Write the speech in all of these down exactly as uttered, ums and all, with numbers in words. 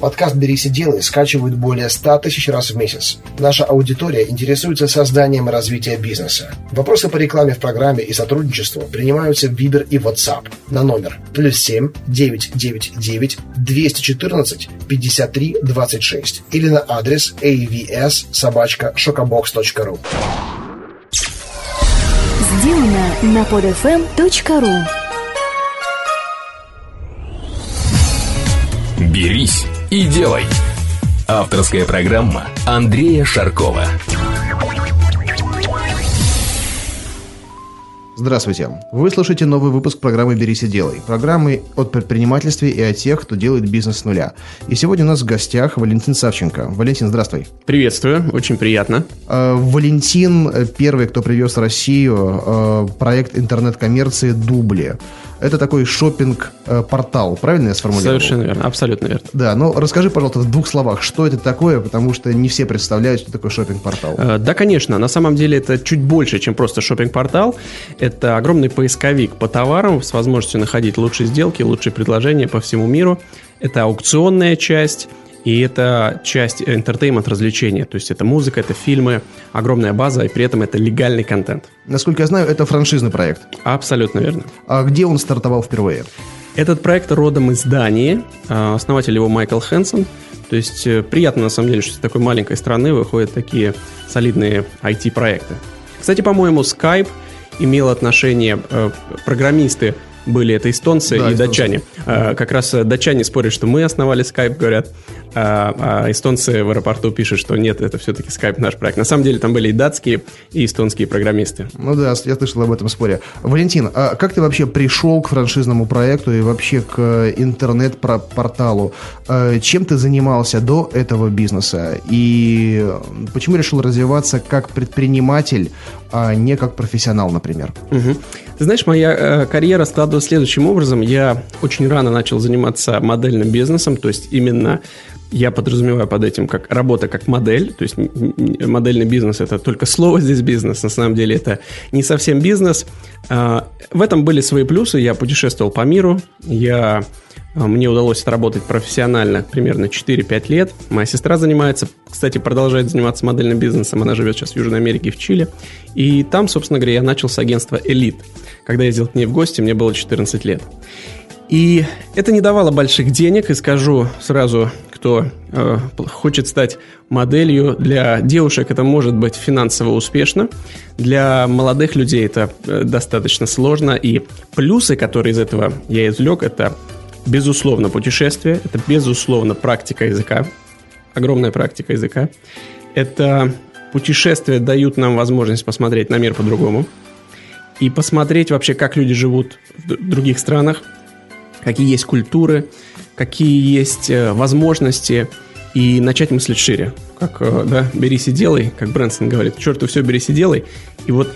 Подкаст «Берись и делай» скачивают более ста тысяч раз в месяц. Наша аудитория интересуется созданием и развитием бизнеса. Вопросы по рекламе в программе и сотрудничеству принимаются в Viber и WhatsApp на номер плюс семь девятьсот девяносто девять двести четырнадцать пятьдесят три двадцать шесть или на адрес avs собака шокобокс точка ру. Сделано на подфм точка ру. «Берись и делай». Авторская программа Андрея Шаркова. Здравствуйте! Вы слушаете новый выпуск программы «Берись и делай». Программы от предпринимательства и о тех, кто делает бизнес с нуля. И сегодня у нас в гостях Валентин Савченко. Валентин, здравствуй! Приветствую, очень приятно. Валентин первый, кто привез в Россию проект интернет-коммерции «Дубли». Это такой шопинг-портал, правильно я сформулировал? Совершенно верно, абсолютно верно. Да, но расскажи, пожалуйста, в двух словах, что это такое, потому что не все представляют, что такое шопинг-портал. Да, конечно, на самом деле это чуть больше, чем просто шопинг-портал. Это огромный поисковик по товарам с возможностью находить лучшие сделки, лучшие предложения по всему миру. Это аукционная часть. И это часть entertainment-развлечения, то есть это музыка, это фильмы, огромная база, и при этом это легальный контент. Насколько я знаю, это франшизный проект. Абсолютно верно. А где он стартовал впервые? Этот проект родом из Дании, основатель его Майкл Хэнсон. То есть приятно, на самом деле, что из такой маленькой страны выходят такие солидные ай ти-проекты. Кстати, по-моему, Skype имел отношение, программисты были это эстонцы, да, и эстонцы. Датчане. А, как раз датчане спорят, что мы основали Skype, говорят, а, а эстонцы в аэропорту пишут, что нет, это все-таки Skype наш проект. На самом деле там были и датские, и эстонские программисты. Ну да, я слышал об этом споре. Валентин, а как ты вообще пришел к франшизному проекту и вообще к интернет-порталу? Чем ты занимался до этого бизнеса? И почему решил развиваться как предприниматель, а не как профессионал, например? Угу. Ты знаешь, моя э, карьера складывалась следующим образом. Я очень рано начал заниматься модельным бизнесом, то есть именно я подразумеваю под этим как работа как модель, то есть модельный бизнес – это только слово здесь бизнес, на самом деле это не совсем бизнес. Э, в этом были свои плюсы, я путешествовал по миру, я, э, мне удалось отработать профессионально примерно четыре-пять лет. Моя сестра занимается, кстати, продолжает заниматься модельным бизнесом, она живет сейчас в Южной Америке, в Чили, и там, собственно говоря, я начал с агентства «Элит». Когда я ездил к ней в гости, мне было четырнадцать лет. И это не давало больших денег. И скажу сразу, кто э, хочет стать моделью, для девушек это может быть финансово успешно. Для молодых людей это э, достаточно сложно. И плюсы, которые из этого я извлек, это, безусловно, путешествие. Это, безусловно, практика языка. Огромная практика языка. Это путешествия дают нам возможность посмотреть на мир по-другому. И посмотреть вообще, как люди живут в других странах, какие есть культуры, какие есть возможности, и начать мыслить шире. Как, да, берись и делай, как Брэнсон говорит, к черту все, берись и делай. И вот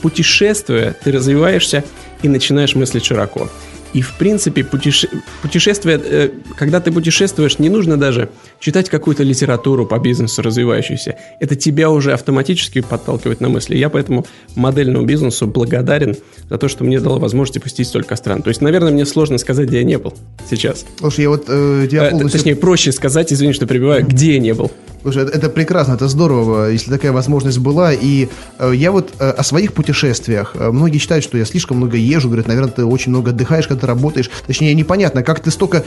путешествуя, ты развиваешься и начинаешь мыслить широко. И, в принципе, путеше... путешествие, когда ты путешествуешь, не нужно даже читать какую-то литературу по бизнесу развивающуюся. Это тебя уже автоматически подталкивает на мысли. Я поэтому модельному бизнесу благодарен за то, что мне дало возможность пустить столько стран. То есть, наверное, мне сложно сказать, где я не был сейчас. Слушай, я вот... Э, я полностью... Точнее, проще сказать, извини, что перебиваю, где я не был. Слушай, это прекрасно, это здорово, если такая возможность была. И э, я вот э, о своих путешествиях. Многие считают, что я слишком много езжу. Говорят, наверное, ты очень много отдыхаешь, когда ты работаешь. Точнее, непонятно, как ты столько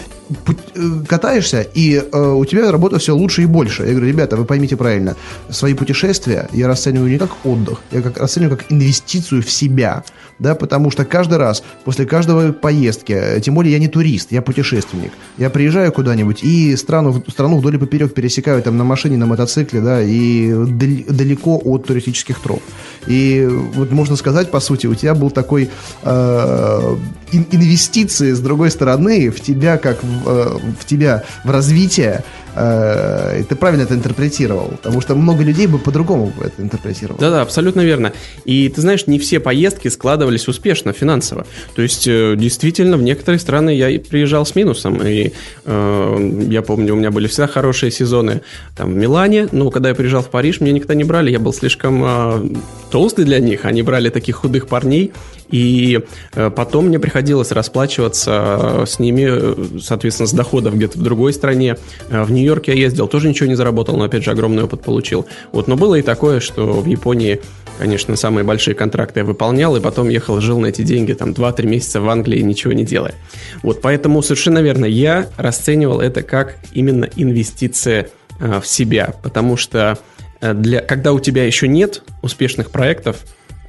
катаешься, и э, у тебя работа все лучше и больше. Я говорю, ребята, вы поймите правильно. Свои путешествия я расцениваю не как отдых, я как, расцениваю как инвестицию в себя. Да, потому что каждый раз, после каждой поездки, тем более я не турист, я путешественник. Я приезжаю куда-нибудь, и страну, страну вдоль и поперек пересекаю там, на машине, на мотоцикле, да, и далеко от туристических троп. И вот можно сказать, по сути, у тебя был такой э, инвестиции, с другой стороны, в тебя, как в, в тебя, в развитие. И ты правильно это интерпретировал, потому что много людей бы по-другому это интерпретировало. Да-да, абсолютно верно. И ты знаешь, не все поездки складывались успешно финансово. То есть, действительно, в некоторые страны я приезжал с минусом. И э, я помню, у меня были всегда хорошие сезоны там, в Милане. Но когда я приезжал в Париж, меня никто не брали. Я был слишком э, толстый для них. Они брали таких худых парней. И потом мне приходилось расплачиваться с ними, соответственно, с доходов где-то в другой стране. В Нью-Йорке я ездил, тоже ничего не заработал, но, опять же, огромный опыт получил. Вот, но было и такое, что в Японии, конечно, самые большие контракты я выполнял, и потом ехал, жил на эти деньги, там, два-три месяца в Англии, ничего не делая. Вот, поэтому совершенно верно, я расценивал это как именно инвестиция в себя, потому что для, когда у тебя еще нет успешных проектов,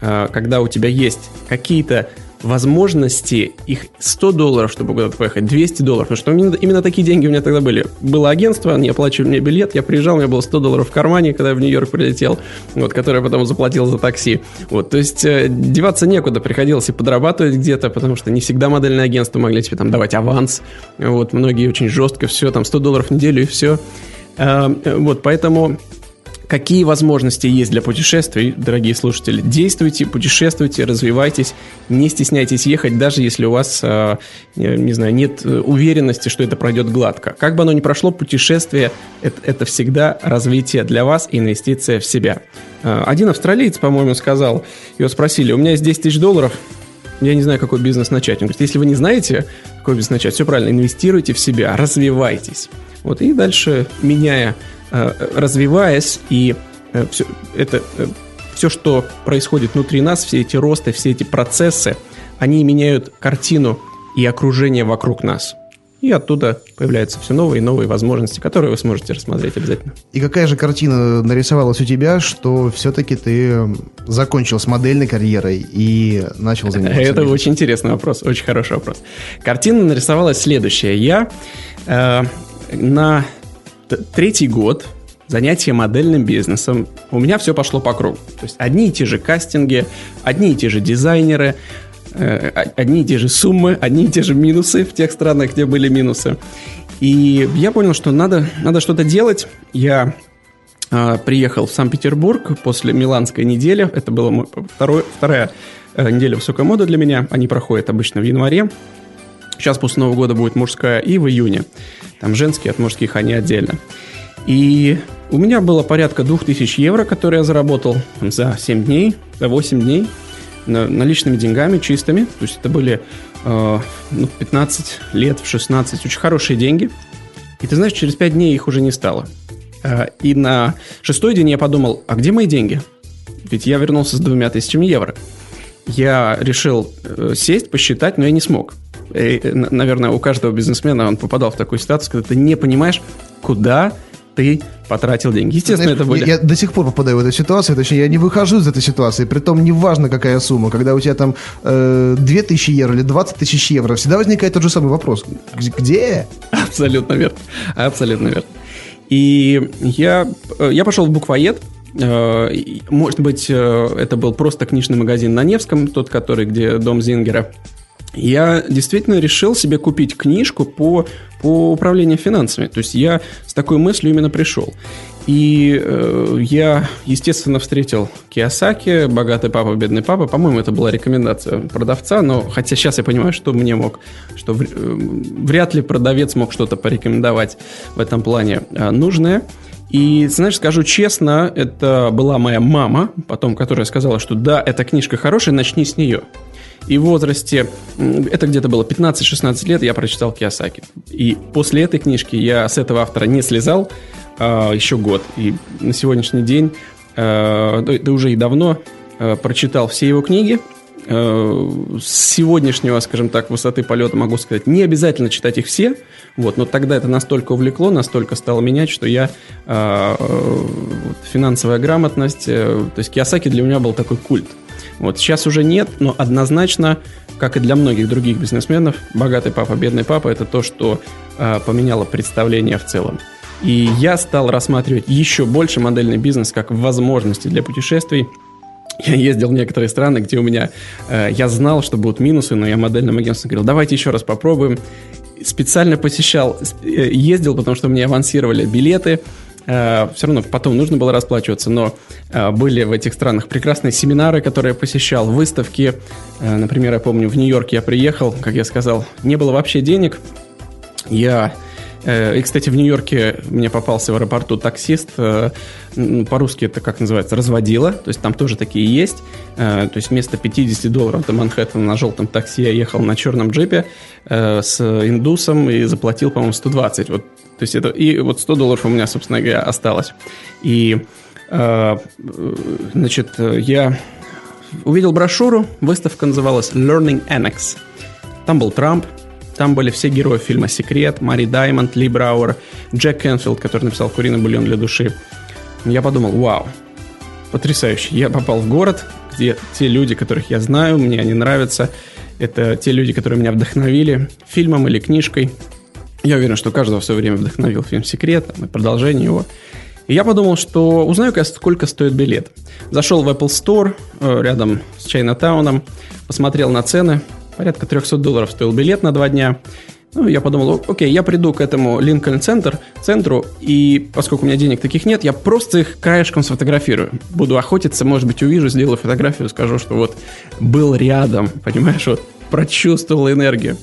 когда у тебя есть какие-то возможности, их сто долларов, чтобы куда-то поехать, двести долларов, потому что именно, именно такие деньги у меня тогда были. Было агентство, они оплачивали мне билет, я приезжал, у меня было сто долларов в кармане, когда я в Нью-Йорк прилетел, вот, который я потом заплатил за такси. Вот, то есть деваться некуда, приходилось и подрабатывать где-то, потому что не всегда модельные агентства могли тебе там давать аванс. Вот, многие очень жестко, все, там сто долларов в неделю и все. Вот, поэтому... Какие возможности есть для путешествий, дорогие слушатели? Действуйте, путешествуйте, развивайтесь, не стесняйтесь ехать, даже если у вас, не знаю, нет уверенности, что это пройдет гладко. Как бы оно ни прошло, путешествие – это всегда развитие для вас и инвестиция в себя. Один австралиец, по-моему, сказал, его спросили, у меня есть десять тысяч долларов, я не знаю, какой бизнес начать. Он говорит, если вы не знаете, какой бизнес начать, все правильно, инвестируйте в себя, развивайтесь. Вот и дальше, меняя, развиваясь, и все, это, все, что происходит внутри нас, все эти росты, все эти процессы, они меняют картину и окружение вокруг нас. И оттуда появляются все новые и новые возможности, которые вы сможете рассмотреть обязательно. И какая же картина нарисовалась у тебя, что все-таки ты закончил с модельной карьерой и начал заниматься? Это бизнесом? Очень интересный вопрос, очень хороший вопрос. Картина нарисовалась следующая. Я э, на... Третий год занятия модельным бизнесом, у меня все пошло по кругу. То есть одни и те же кастинги, одни и те же дизайнеры, э, одни и те же суммы, одни и те же минусы в тех странах, где были минусы. И я понял, что надо, надо что-то делать. Я э, приехал в Санкт-Петербург после Миланской недели. Это была второй, вторая э, неделя высокой моды для меня. Они проходят обычно в январе. Сейчас после Нового года будет мужская, и в июне. Там женские от мужских, они отдельно. И у меня было порядка две тысячи евро, которые я заработал за семь дней, за восемь дней, наличными деньгами, чистыми. То есть это были э, ну, пятнадцать лет в шестнадцать, очень хорошие деньги. И ты знаешь, через пять дней их уже не стало. Э, и на шестой день я подумал, а где мои деньги? Ведь я вернулся с двумя тысячами евро. Я решил э, сесть, посчитать, но я не смог. И, наверное, у каждого бизнесмена он попадал в такую ситуацию, когда ты не понимаешь, куда ты потратил деньги. Естественно, знаешь, это были... Я, я до сих пор попадаю в эту ситуацию, точнее, я не выхожу из этой ситуации, притом неважно, какая сумма. Когда у тебя там э, две тысячи евро или двадцать тысяч евро, всегда возникает тот же самый вопрос. Где? Абсолютно верно. Абсолютно верно. И я, я пошел в Буквоед. Может быть, это был просто книжный магазин на Невском, тот, который, где дом Зингера. Я действительно решил себе купить книжку по, по управлению финансами. То есть я с такой мыслью именно пришел. И э, я, естественно, встретил Кийосаки, «Богатый папа, бедный папа». По-моему, это была рекомендация продавца. Но хотя сейчас я понимаю, что мне мог, что в, э, вряд ли продавец мог что-то порекомендовать в этом плане э, нужное. И, знаешь, скажу честно, это была моя мама, потом, которая сказала, что да, эта книжка хорошая, начни с нее. И в возрасте, это где-то было пятнадцать-шестнадцать лет, я прочитал Кийосаки. И после этой книжки я с этого автора не слезал а, еще год. И на сегодняшний день, а, да уже и давно, а, прочитал все его книги. А, с сегодняшнего, скажем так, высоты полета могу сказать, не обязательно читать их все. Вот, но тогда это настолько увлекло, настолько стало менять, что я... А, а, финансовая грамотность, а, то есть Кийосаки для меня был такой культ. Вот, сейчас уже нет, но однозначно, как и для многих других бизнесменов, «Богатый папа, бедный папа» – это то, что э, поменяло представление в целом. И я стал рассматривать еще больше модельный бизнес как возможности для путешествий. Я ездил в некоторые страны, где у меня, э, я знал, что будут минусы, но я модельным агентством говорил, давайте еще раз попробуем. Специально посещал, э, ездил, потому что мне авансировали билеты. Все равно потом нужно было расплачиваться, но были в этих странах прекрасные семинары, которые я посещал, выставки. Например, я помню, в Нью-Йорк я приехал, как я сказал, не было вообще денег. Я И, кстати, в Нью-Йорке мне попался в аэропорту таксист, по-русски это как называется, разводила, то есть там тоже такие есть, то есть вместо пятьдесят долларов до Манхэттена на желтом такси я ехал на черном джипе с индусом и заплатил, по-моему, сто двадцать, вот, то есть это, и вот сто долларов у меня, собственно говоря, осталось. И, значит, я увидел брошюру, выставка называлась Learning Annex, там был Трамп, там были все герои фильма «Секрет», Мари Даймонд, Ли Брауэр, Джек Кенфилд, который написал «Куриный бульон для души». Я подумал, вау, потрясающе. Я попал в город, где те люди, которых я знаю, мне они нравятся. Это те люди, которые меня вдохновили фильмом или книжкой. Я уверен, что каждого в свое время вдохновил фильм «Секрет» и продолжение его. И я подумал, что узнаю-ка, сколько стоит билет. Зашел в Apple Store рядом с Чайнатауном, посмотрел на цены. Порядка триста долларов стоил билет на два дня. Ну, я подумал, окей, я приду к этому Линкольн-центру, центру, и поскольку у меня денег таких нет, я просто их краешком сфотографирую. Буду охотиться, может быть, увижу, сделаю фотографию, скажу, что вот был рядом, понимаешь, вот прочувствовал энергию.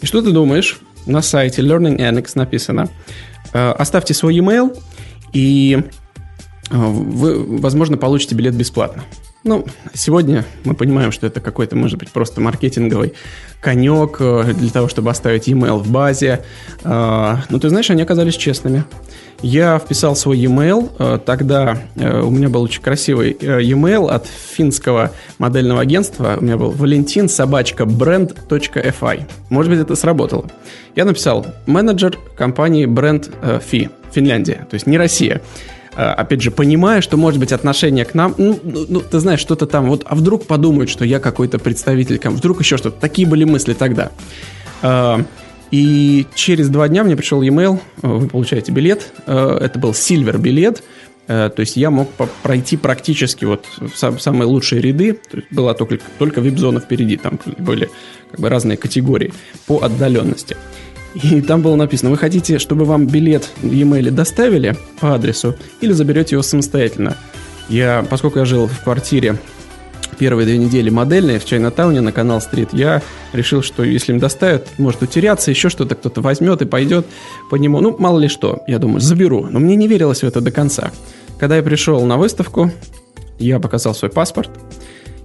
И что ты думаешь? На сайте Learning Annex написано: э, оставьте свой e-mail, и э, вы, возможно, получите билет бесплатно. Ну, сегодня мы понимаем, что это какой-то, может быть, просто маркетинговый конек для того, чтобы оставить e-mail в базе. Но ты знаешь, они оказались честными. Я вписал свой e-mail. Тогда у меня был очень красивый e-mail от финского модельного агентства. У меня был Валентин Собачка бренд.fi. Может быть, это сработало. Я написал: менеджер компании бренд Фи, Финляндия, то есть не Россия. Опять же, понимая, что, может быть, отношение к нам, ну, ну, ты знаешь, что-то там, вот, а вдруг подумают, что я какой-то представитель, вдруг еще что-то, такие были мысли тогда. И через два дня мне пришел e-mail: вы получаете билет, это был Silver билет, то есть я мог пройти практически вот в самые лучшие ряды, то есть была только, только вип-зона впереди, там были как бы разные категории по отдаленности. И там было написано: вы хотите, чтобы вам билет в e-mail доставили по адресу или заберете его самостоятельно? Я, поскольку я жил в квартире первые две недели модельной в Чайнатауне на Канал-стрит, я решил, что если им доставят, может утеряться, еще что-то, кто-то возьмет и пойдет по нему. Ну, мало ли что, я думаю, заберу. Но мне не верилось в это до конца. Когда я пришел на выставку, я показал свой паспорт,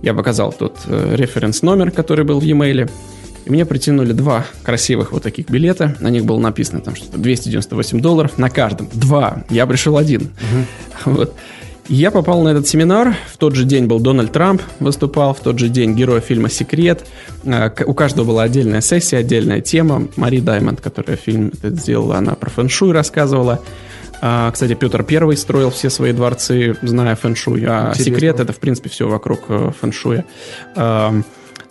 я показал тот э, референс-номер, который был в e-mail. И мне притянули два красивых вот таких билета. На них было написано там что-то двести девяносто восемь долларов на каждом. Два. Я пришел один. Uh-huh. Вот. И я попал на этот семинар. В тот же день был Дональд Трамп, выступал. В тот же день герой фильма «Секрет». У каждого была отдельная сессия, отдельная тема. Мари Даймонд, которая фильм этот сделала, она про фэн-шуй рассказывала. Кстати, Петр Первый строил все свои дворцы, зная фэн-шуй. А Интересно. «Секрет» — это, в принципе, все вокруг фэн-шуя.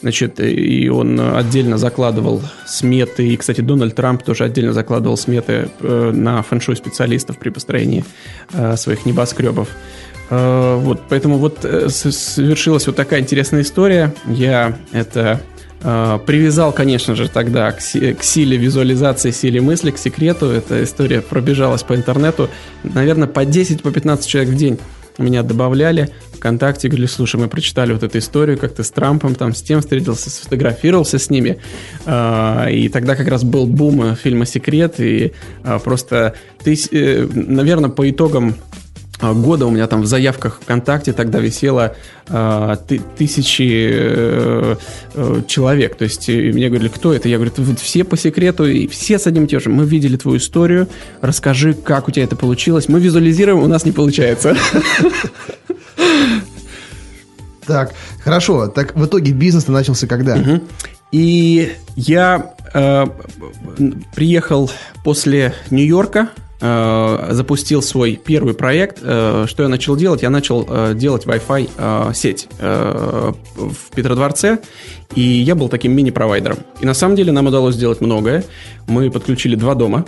Значит, и он отдельно закладывал сметы, и, кстати, Дональд Трамп тоже отдельно закладывал сметы на фэн-шуй специалистов при построении своих небоскребов. Вот, поэтому вот совершилась вот такая интересная история. Я это привязал, конечно же, тогда к силе визуализации, силе мысли, к секрету. Эта история пробежалась по интернету, наверное, по десять-пятнадцать человек в день. Меня добавляли ВКонтакте, говорили: слушай, мы прочитали вот эту историю, как ты с Трампом, там, с тем встретился, сфотографировался с ними. И тогда как раз был бум фильма «Секрет», и просто ты, наверное, по итогам года у меня там в заявках ВКонтакте тогда висело э, тысячи э, э, человек. То есть мне говорили: кто это? Я говорю: вот все по секрету, и все с одним и тем же. Мы видели твою историю, расскажи, как у тебя это получилось. Мы визуализируем, у нас не получается. Так, хорошо. Так в итоге бизнес начался когда? И я приехал после Нью-Йорка, запустил свой первый проект. Что я начал делать? Я начал делать Wi-Fi сеть в Петродворце, и я был таким мини-провайдером. И на самом деле нам удалось сделать многое. Мы подключили два дома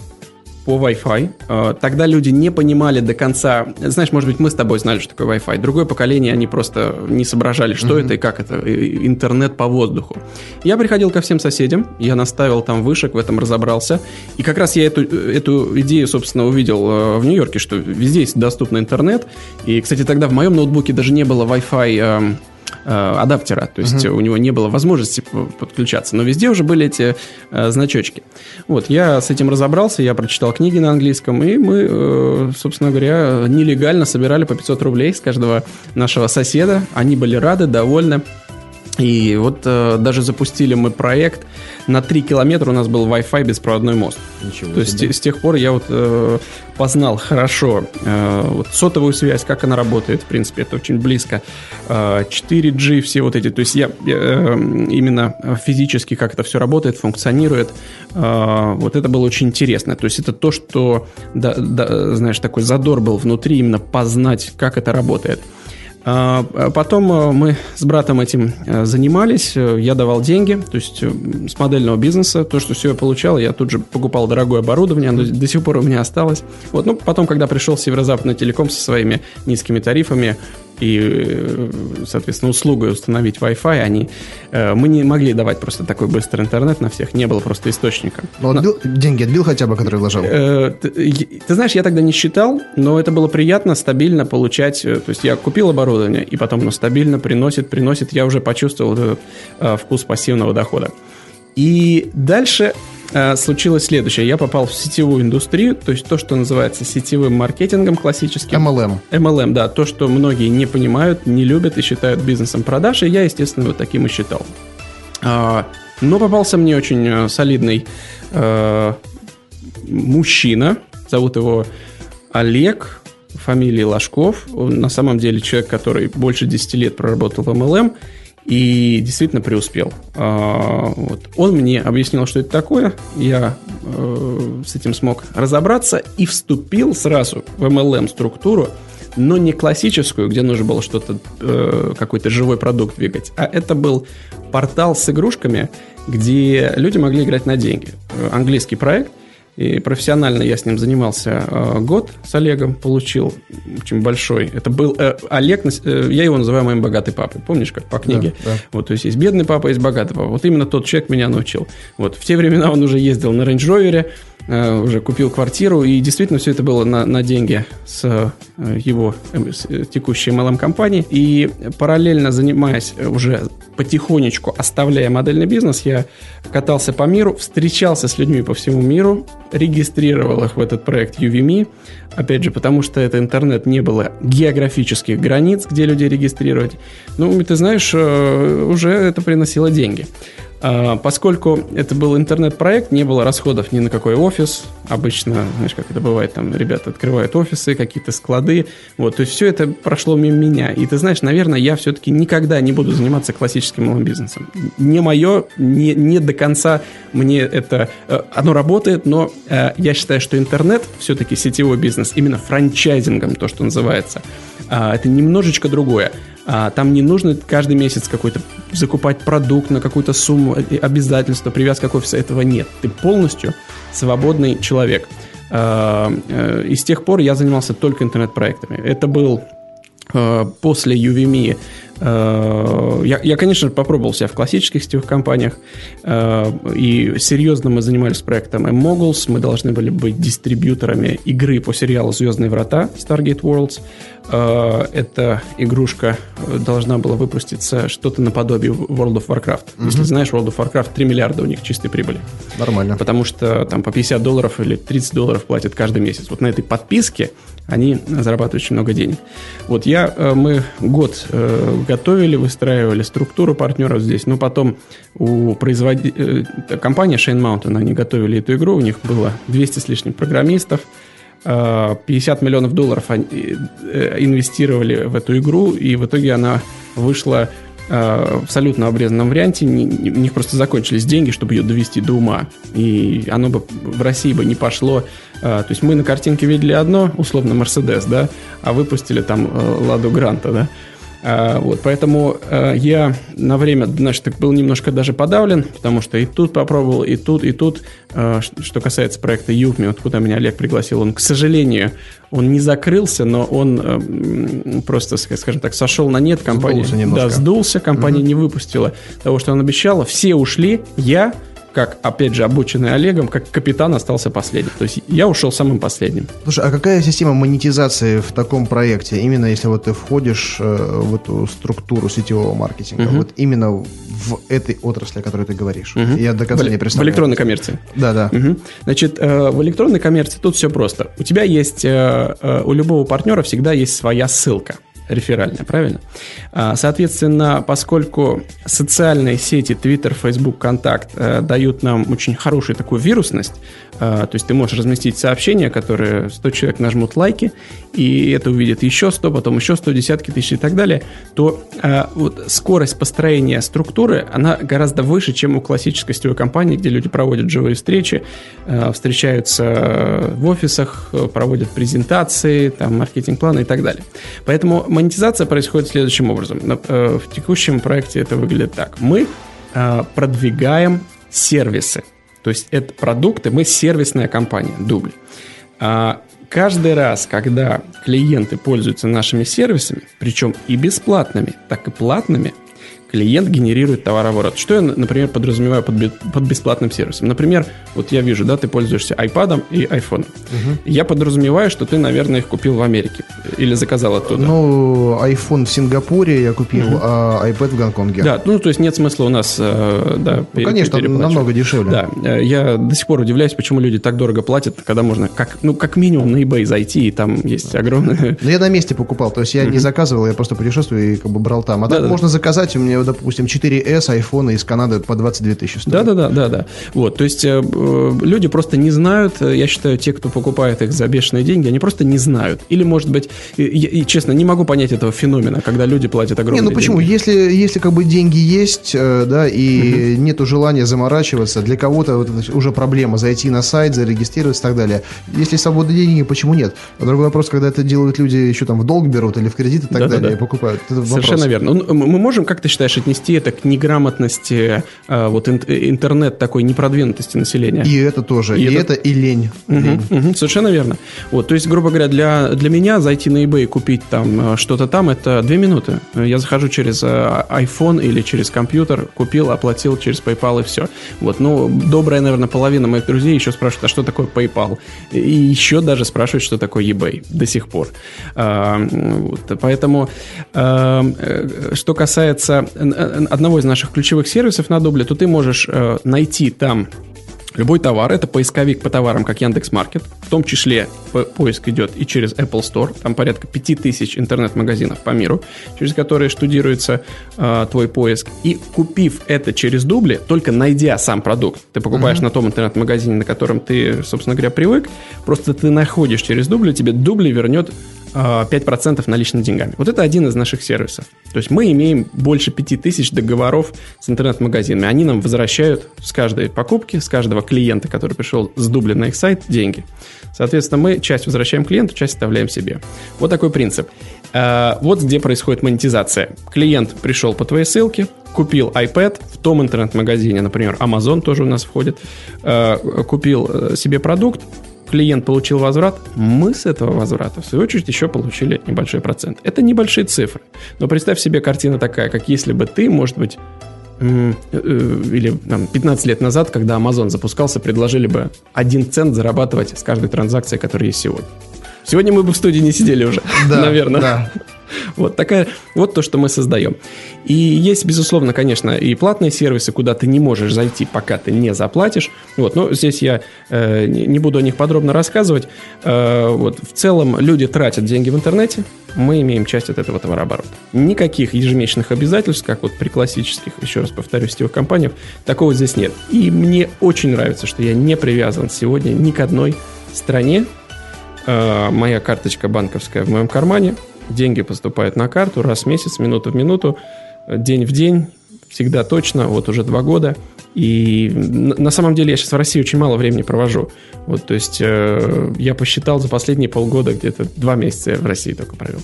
по Wi-Fi. Тогда люди не понимали до конца. Знаешь, может быть, мы с тобой знали, что такое Wi-Fi. Другое поколение, они просто не соображали, что mm-hmm. это и как это. Интернет по воздуху. Я приходил ко всем соседям, я наставил там вышек, в этом разобрался. И как раз я эту, эту идею, собственно, увидел в Нью-Йорке, что везде есть доступный интернет. И, кстати, тогда в моем ноутбуке даже не было Wi-Fi адаптера, то есть uh-huh. у него не было возможности подключаться, но везде уже были эти э, значочки. Вот, я с этим разобрался, я прочитал книги на английском, и мы, э, собственно говоря, нелегально собирали по пятьсот рублей с каждого нашего соседа, они были рады, довольны. И вот э, даже запустили мы проект. На три километра у нас был Wi-Fi беспроводной мост. Ничего То себе. есть с тех пор я вот э, познал хорошо э, вот сотовую связь, как она работает. В принципе, это очень близко. э, четыре джи, все вот эти. То есть я э, именно физически, как это все работает, функционирует. э, Вот это было очень интересно. То есть это то, что да, да, знаешь, такой задор был внутри, именно познать, как это работает. Потом мы с братом этим занимались, я давал деньги, то есть с модельного бизнеса, то, что все я получал, я тут же покупал дорогое оборудование, оно до сих пор у меня осталось. Вот, ну, потом, когда пришел Северо-Западный телеком со своими низкими тарифами и, соответственно, услугой установить Wi-Fi, они, мы не могли давать просто такой быстрый интернет на всех, не было просто источника. Но отбил, но, деньги отбил хотя бы, которые вложил? Э, ты, ты знаешь, я тогда не считал, но это было приятно, стабильно получать, то есть я купил оборудование, и потом оно стабильно приносит, приносит, я уже почувствовал этот э, вкус пассивного дохода. И дальше э, случилось следующее. Я попал в сетевую индустрию, то есть то, что называется сетевым маркетингом классическим. эм эл эм. эм эл эм, да, то, что многие не понимают, не любят и считают бизнесом продаж, и я, естественно, вот таким и считал. А, но попался мне очень солидный э, мужчина, зовут его Олег, фамилия Ложков. Он на самом деле человек, который больше десять лет проработал в эм эл эм, и действительно преуспел. Вот. Он мне объяснил, что это такое. Я с этим смог разобраться и вступил сразу в эм эл эм-структуру, но не классическую, где нужно было что-то, какой-то живой продукт двигать, а это был портал с игрушками, где люди могли играть на деньги. Английский проект. И профессионально я с ним занимался э, год с Олегом, получил очень большой. Это был э, Олег, э, я его называю моим богатый папой. Помнишь, как по книге? Да, да. Вот, то есть есть бедный папа, есть богатый папа. Вот именно тот человек меня научил. Вот в те времена он уже ездил на рейндж-ровере, э, уже купил квартиру, и действительно все это было на, на деньги с э, его э, с, э, текущей эм эл эм-компании. И параллельно занимаясь уже потихонечку, оставляя модельный бизнес, я катался по миру, встречался с людьми по всему миру, регистрировал их в этот проект ю ви ми, опять же, потому что это интернет, не было географических границ, где людей регистрировать. Ну, ты знаешь, уже это приносило деньги. Поскольку это был интернет-проект, не было расходов ни на какой офис. Обычно, знаешь, как это бывает, там ребята открывают офисы, какие-то склады. Вот, то есть все это прошло мимо меня. И ты знаешь, наверное, я все-таки никогда не буду заниматься классическим эм эл эм-бизнесом. Не мое, не, не до конца мне это... Оно работает, но я считаю, что интернет, все-таки сетевой бизнес, именно франчайзингом, то, что называется, это немножечко другое. Там не нужно каждый месяц какой-то закупать продукт на какую-то сумму, обязательства, привязка к офису, этого нет. Ты полностью свободный человек. И с тех пор я занимался только интернет-проектами. Это был после UVMe. Я, я, конечно, попробовал себя в классических сетевых компаниях. И серьезно мы занимались проектом M-Moguls. Мы должны были быть дистрибьюторами игры по сериалу «Звездные врата» Stargate Worlds. Эта игрушка должна была выпуститься что-то наподобие World of Warcraft. Mm-hmm. Если знаешь, World of Warcraft три миллиарда у них чистой прибыли. Нормально. Потому что там по пятьдесят долларов или тридцать долларов платят каждый месяц. Вот на этой подписке они зарабатывают очень много денег. Вот я, мы год готовили, выстраивали структуру партнеров здесь, но потом у производителя, компания Shane Mountain, они готовили эту игру, у них было двести с лишним программистов, пятьдесят миллионов долларов инвестировали в эту игру, и в итоге она вышла в абсолютно обрезанном варианте. У них просто закончились деньги, чтобы ее довести до ума, и оно бы в России бы не пошло. То есть мы на картинке видели одно, условно, Mercedes, да, а выпустили там Ладу Гранта, да. Вот, поэтому я на время, значит, был немножко даже подавлен, потому что и тут попробовал, и тут, и тут. Что касается проекта «UVMe», вот куда меня Олег пригласил, он, к сожалению, он не закрылся, но он просто, скажем так, сошел на нет. Компания, сдулся, да, сдулся, компания mm-hmm. не выпустила того, что она обещала. Все ушли, я как, опять же, обученный Олегом, как капитан остался последним. То есть я ушел самым последним. Слушай, а какая система монетизации в таком проекте? Именно если вот ты входишь в эту структуру сетевого маркетинга, uh-huh. вот именно в этой отрасли, о которой ты говоришь. Uh-huh. Я до конца в, не представляю. В электронной коммерции. Да, да. Uh-huh. Значит, в электронной коммерции тут все просто. У тебя есть, у любого партнера всегда есть своя ссылка. Реферальная, правильно? Соответственно, поскольку социальные сети Twitter, Facebook, Контакт дают нам очень хорошую такую вирусность, то есть ты можешь разместить сообщения, которые сто человек нажмут лайки, и это увидят еще сто, потом еще сто, десятки тысяч и так далее, то вот скорость построения структуры, она гораздо выше, чем у классической сетевой компании, где люди проводят живые встречи, встречаются в офисах, проводят презентации, там, маркетинг-планы и так далее. Поэтому монетизация происходит следующим образом. В текущем проекте это выглядит так. Мы продвигаем сервисы. То есть это продукты, мы сервисная компания, дубль. Каждый раз, когда клиенты пользуются нашими сервисами, причем и бесплатными, так и платными, клиент генерирует товарооборот. Что я, например, подразумеваю под, под бесплатным сервисом? Например, вот я вижу, да, ты пользуешься iPad'ом и iPhone'ом. Угу. Я подразумеваю, что ты, наверное, их купил в Америке или заказал оттуда. Ну, iPhone в Сингапуре я купил, угу. а iPad в Гонконге. Да, ну, то есть нет смысла у нас, да, ну, конечно, намного дешевле. Да, я до сих пор удивляюсь, почему люди так дорого платят, когда можно, как, ну, как минимум на eBay зайти, и там есть огромное... Но я на месте покупал, то есть я угу. не заказывал, я просто путешествую и как бы брал там. А да, так да, можно да. заказать, у меня, допустим, четыре эс айфона из Канады по двадцать две тысячи стоит. Да-да-да. Вот, то есть э, люди просто не знают, я считаю, те, кто покупает их за бешеные деньги, они просто не знают. Или, может быть, я, я, честно, не могу понять этого феномена, когда люди платят огромные деньги. Не, ну почему? Деньги. Если, если как бы деньги есть, э, да, и uh-huh. нету желания заморачиваться, для кого-то вот это уже проблема зайти на сайт, зарегистрироваться и так далее. Если свободные деньги, почему нет? Другой вопрос, когда это делают люди, еще там в долг берут или в кредит и так Да-да-да. далее, и покупают. Это совершенно верно. Мы можем, как ты считаешь, отнести это к неграмотности, вот интернет такой непродвинутости населения. И это тоже, и, и это... это и лень. Угу, лень. Угу, совершенно верно. Вот, то есть, грубо говоря, для, для меня зайти на eBay и купить там что-то там, это две минуты. Я захожу через iPhone или через компьютер, купил, оплатил через PayPal и все. Вот, ну, добрая, наверное, половина моих друзей еще спрашивают, а что такое PayPal? И еще даже спрашивают, что такое eBay до сих пор. А, вот, поэтому, а, что касается одного из наших ключевых сервисов на дубле, то ты можешь э, найти там любой товар. Это поисковик по товарам, как Яндекс.Маркет. В том числе по- поиск идет и через Apple Store. Там порядка пять тысяч интернет-магазинов по миру, через которые штудируется э, твой поиск. И купив это через дубли, только найдя сам продукт, ты покупаешь uh-huh. на том интернет-магазине, на котором ты, собственно говоря, привык. Просто ты находишь через дубли, тебе дубли вернет пять процентов наличными деньгами. Вот это один из наших сервисов. То есть мы имеем больше пять тысяч договоров с интернет-магазинами. Они нам возвращают с каждой покупки, с каждого клиента, который пришел с дубля на их сайт, деньги. Соответственно, мы часть возвращаем клиенту, часть оставляем себе. Вот такой принцип. Вот где происходит монетизация. Клиент пришел по твоей ссылке, купил iPad в том интернет-магазине, например, Amazon тоже у нас входит, купил себе продукт, клиент получил возврат, мы с этого возврата, в свою очередь, еще получили небольшой процент. Это небольшие цифры. Но представь себе, картина такая, как если бы ты, может быть, или там, пятнадцать лет назад, когда Amazon запускался, предложили бы один цент зарабатывать с каждой транзакции, которая есть сегодня. Сегодня мы бы в студии не сидели уже, да, наверное. Да. Вот, такая, вот то, что мы создаем. И есть, безусловно, конечно, и платные сервисы, куда ты не можешь зайти, пока ты не заплатишь. Вот, но здесь я э, не буду о них подробно рассказывать. Э, вот, в целом люди тратят деньги в интернете, мы имеем часть от этого товарооборота. Никаких ежемесячных обязательств, как вот при классических, еще раз повторюсь, сетевых компаниях, такого здесь нет. И мне очень нравится, что я не привязан сегодня ни к одной стране. Э, моя карточка банковская в моем кармане. Деньги поступают на карту раз в месяц, минуту в минуту, день в день, всегда точно, вот уже два года. И на самом деле я сейчас в России очень мало времени провожу. Вот, то есть э, я посчитал за последние полгода, где-то два месяца я в России только провел.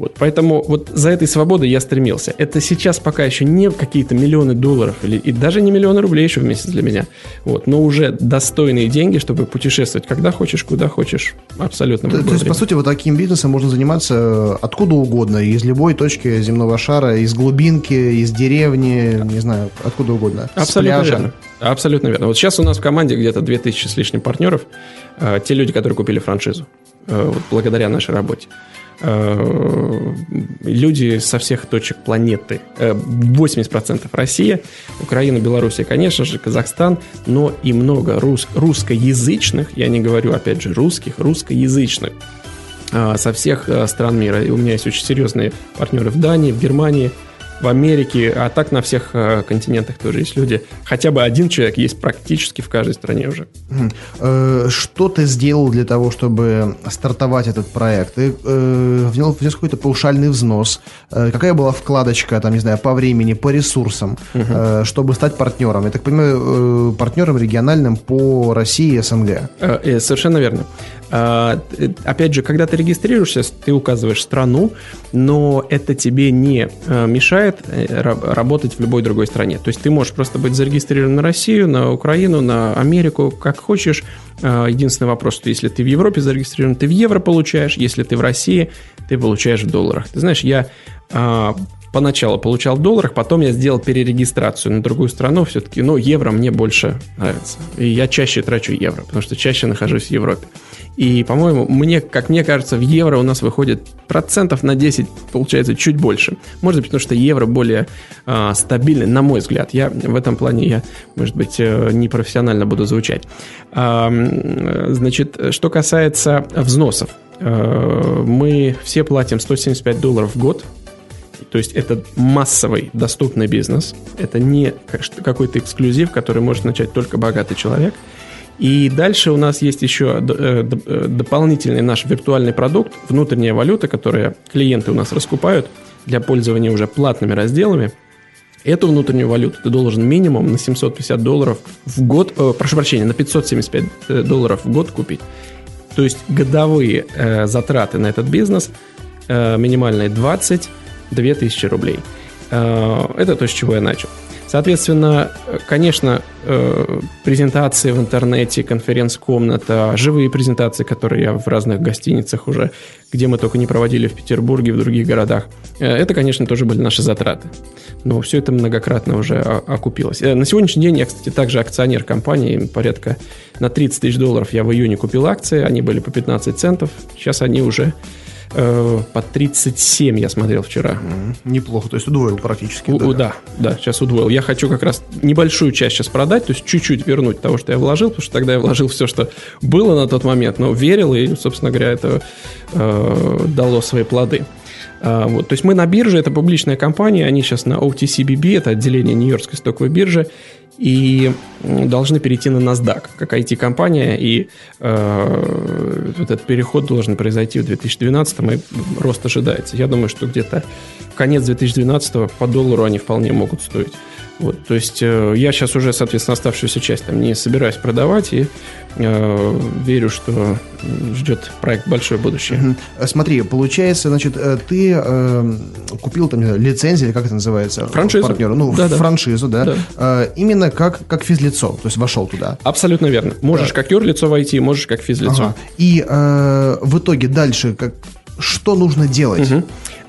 Вот, поэтому вот за этой свободой я стремился. Это сейчас пока еще не какие-то миллионы долларов или, и даже не миллионы рублей еще в месяц для меня. Вот, но уже достойные деньги, чтобы путешествовать когда хочешь, куда хочешь, абсолютно. То, то есть, по сути, вот таким бизнесом можно заниматься откуда угодно, из любой точки земного шара, из глубинки, из деревни, да. не знаю, откуда угодно. Абсолютно верно. Абсолютно верно. Вот сейчас у нас в команде где-то две тысячи с лишним партнеров, э, те люди, которые купили франшизу, э, вот, благодаря нашей работе. Люди со всех точек планеты. восемьдесят процентов Россия, Украина, Белоруссия, конечно же, Казахстан, но и много рус... русскоязычных, я не говорю, опять же, русских, русскоязычных со всех стран мира. И у меня есть очень серьезные партнеры в Дании, в Германии, в Америке, а так на всех континентах тоже есть люди. Хотя бы один человек есть практически в каждой стране уже. Что ты сделал для того, чтобы стартовать этот проект? Ты внес какой-то паушальный взнос? Какая была вкладочка, там, не знаю, по времени, по ресурсам, угу. чтобы стать партнером? Я так понимаю, партнером региональным по России и СНГ. Совершенно верно. Опять же, когда ты регистрируешься, ты указываешь страну, но это тебе не мешает работать в любой другой стране. То есть ты можешь просто быть зарегистрирован на Россию, на Украину, на Америку, как хочешь. Единственный вопрос, что если ты в Европе зарегистрирован, ты в евро получаешь, если ты в России, ты получаешь в долларах. Ты знаешь, я поначалу получал в долларах, потом я сделал перерегистрацию на другую страну, все-таки, но евро мне больше нравится. И я чаще трачу евро, потому что чаще нахожусь в Европе. И, по-моему, мне, как мне кажется, в евро у нас выходит процентов на десять, получается, чуть больше. Может быть, потому что евро более э, стабильный, на мой взгляд. Я в этом плане, я, может быть, э, непрофессионально буду звучать. Э, значит, что касается взносов. Э, мы все платим сто семьдесят пять долларов в год. То есть это массовый доступный бизнес. Это не какой-то эксклюзив, который может начать только богатый человек. И дальше у нас есть еще дополнительный наш виртуальный продукт, внутренняя валюта, которую клиенты у нас раскупают для пользования уже платными разделами. Эту внутреннюю валюту ты должен минимум на семьсот пятьдесят долларов в год, э, прошу прощения, на пятьсот семьдесят пять долларов в год купить. То есть годовые э, затраты на этот бизнес э, минимальные двадцать две тысячи рублей. Э, это то, с чего я начал. Соответственно, конечно, презентации в интернете, конференц-комната, живые презентации, которые я в разных гостиницах уже, где мы только не проводили в Петербурге, в других городах. Это, конечно, тоже были наши затраты. Но все это многократно уже окупилось. На сегодняшний день я, кстати, также акционер компании. Порядка на тридцать тысяч долларов я в июне купил акции. Они были по пятнадцать центов. Сейчас они уже... по тридцать семь я смотрел вчера. Неплохо, то есть удвоил практически. У, да. да, да, сейчас удвоил. Я хочу как раз небольшую часть сейчас продать, то есть чуть-чуть вернуть того, что я вложил, потому что тогда я вложил все, что было на тот момент, но верил, и, собственно говоря, это э, дало свои плоды. Э, вот. То есть мы на бирже, это публичная компания, они сейчас на о ти си би би, это отделение Нью-Йоркской стоковой биржи, и должны перейти на NASDAQ, как ай ти-компания, и э, этот переход должен произойти в две тысячи двенадцатом, и рост ожидается. Я думаю, что где-то конец две тысячи двенадцатого по доллару они вполне могут стоить. Вот, то есть э, я сейчас уже, соответственно, оставшуюся часть там не собираюсь продавать, и э, верю, что ждет проект большое будущее. Смотри, получается, значит, ты э, купил там, не знаю, лицензию, или как это называется? Франшизу. Партнеру. Ну, да, франшизу, да. да. да. Э, именно как, как физлицо, то есть вошел туда. Абсолютно верно. Можешь да. как юрлицо войти, можешь как физлицо. Ага. И э, в итоге дальше как, что нужно делать? Угу.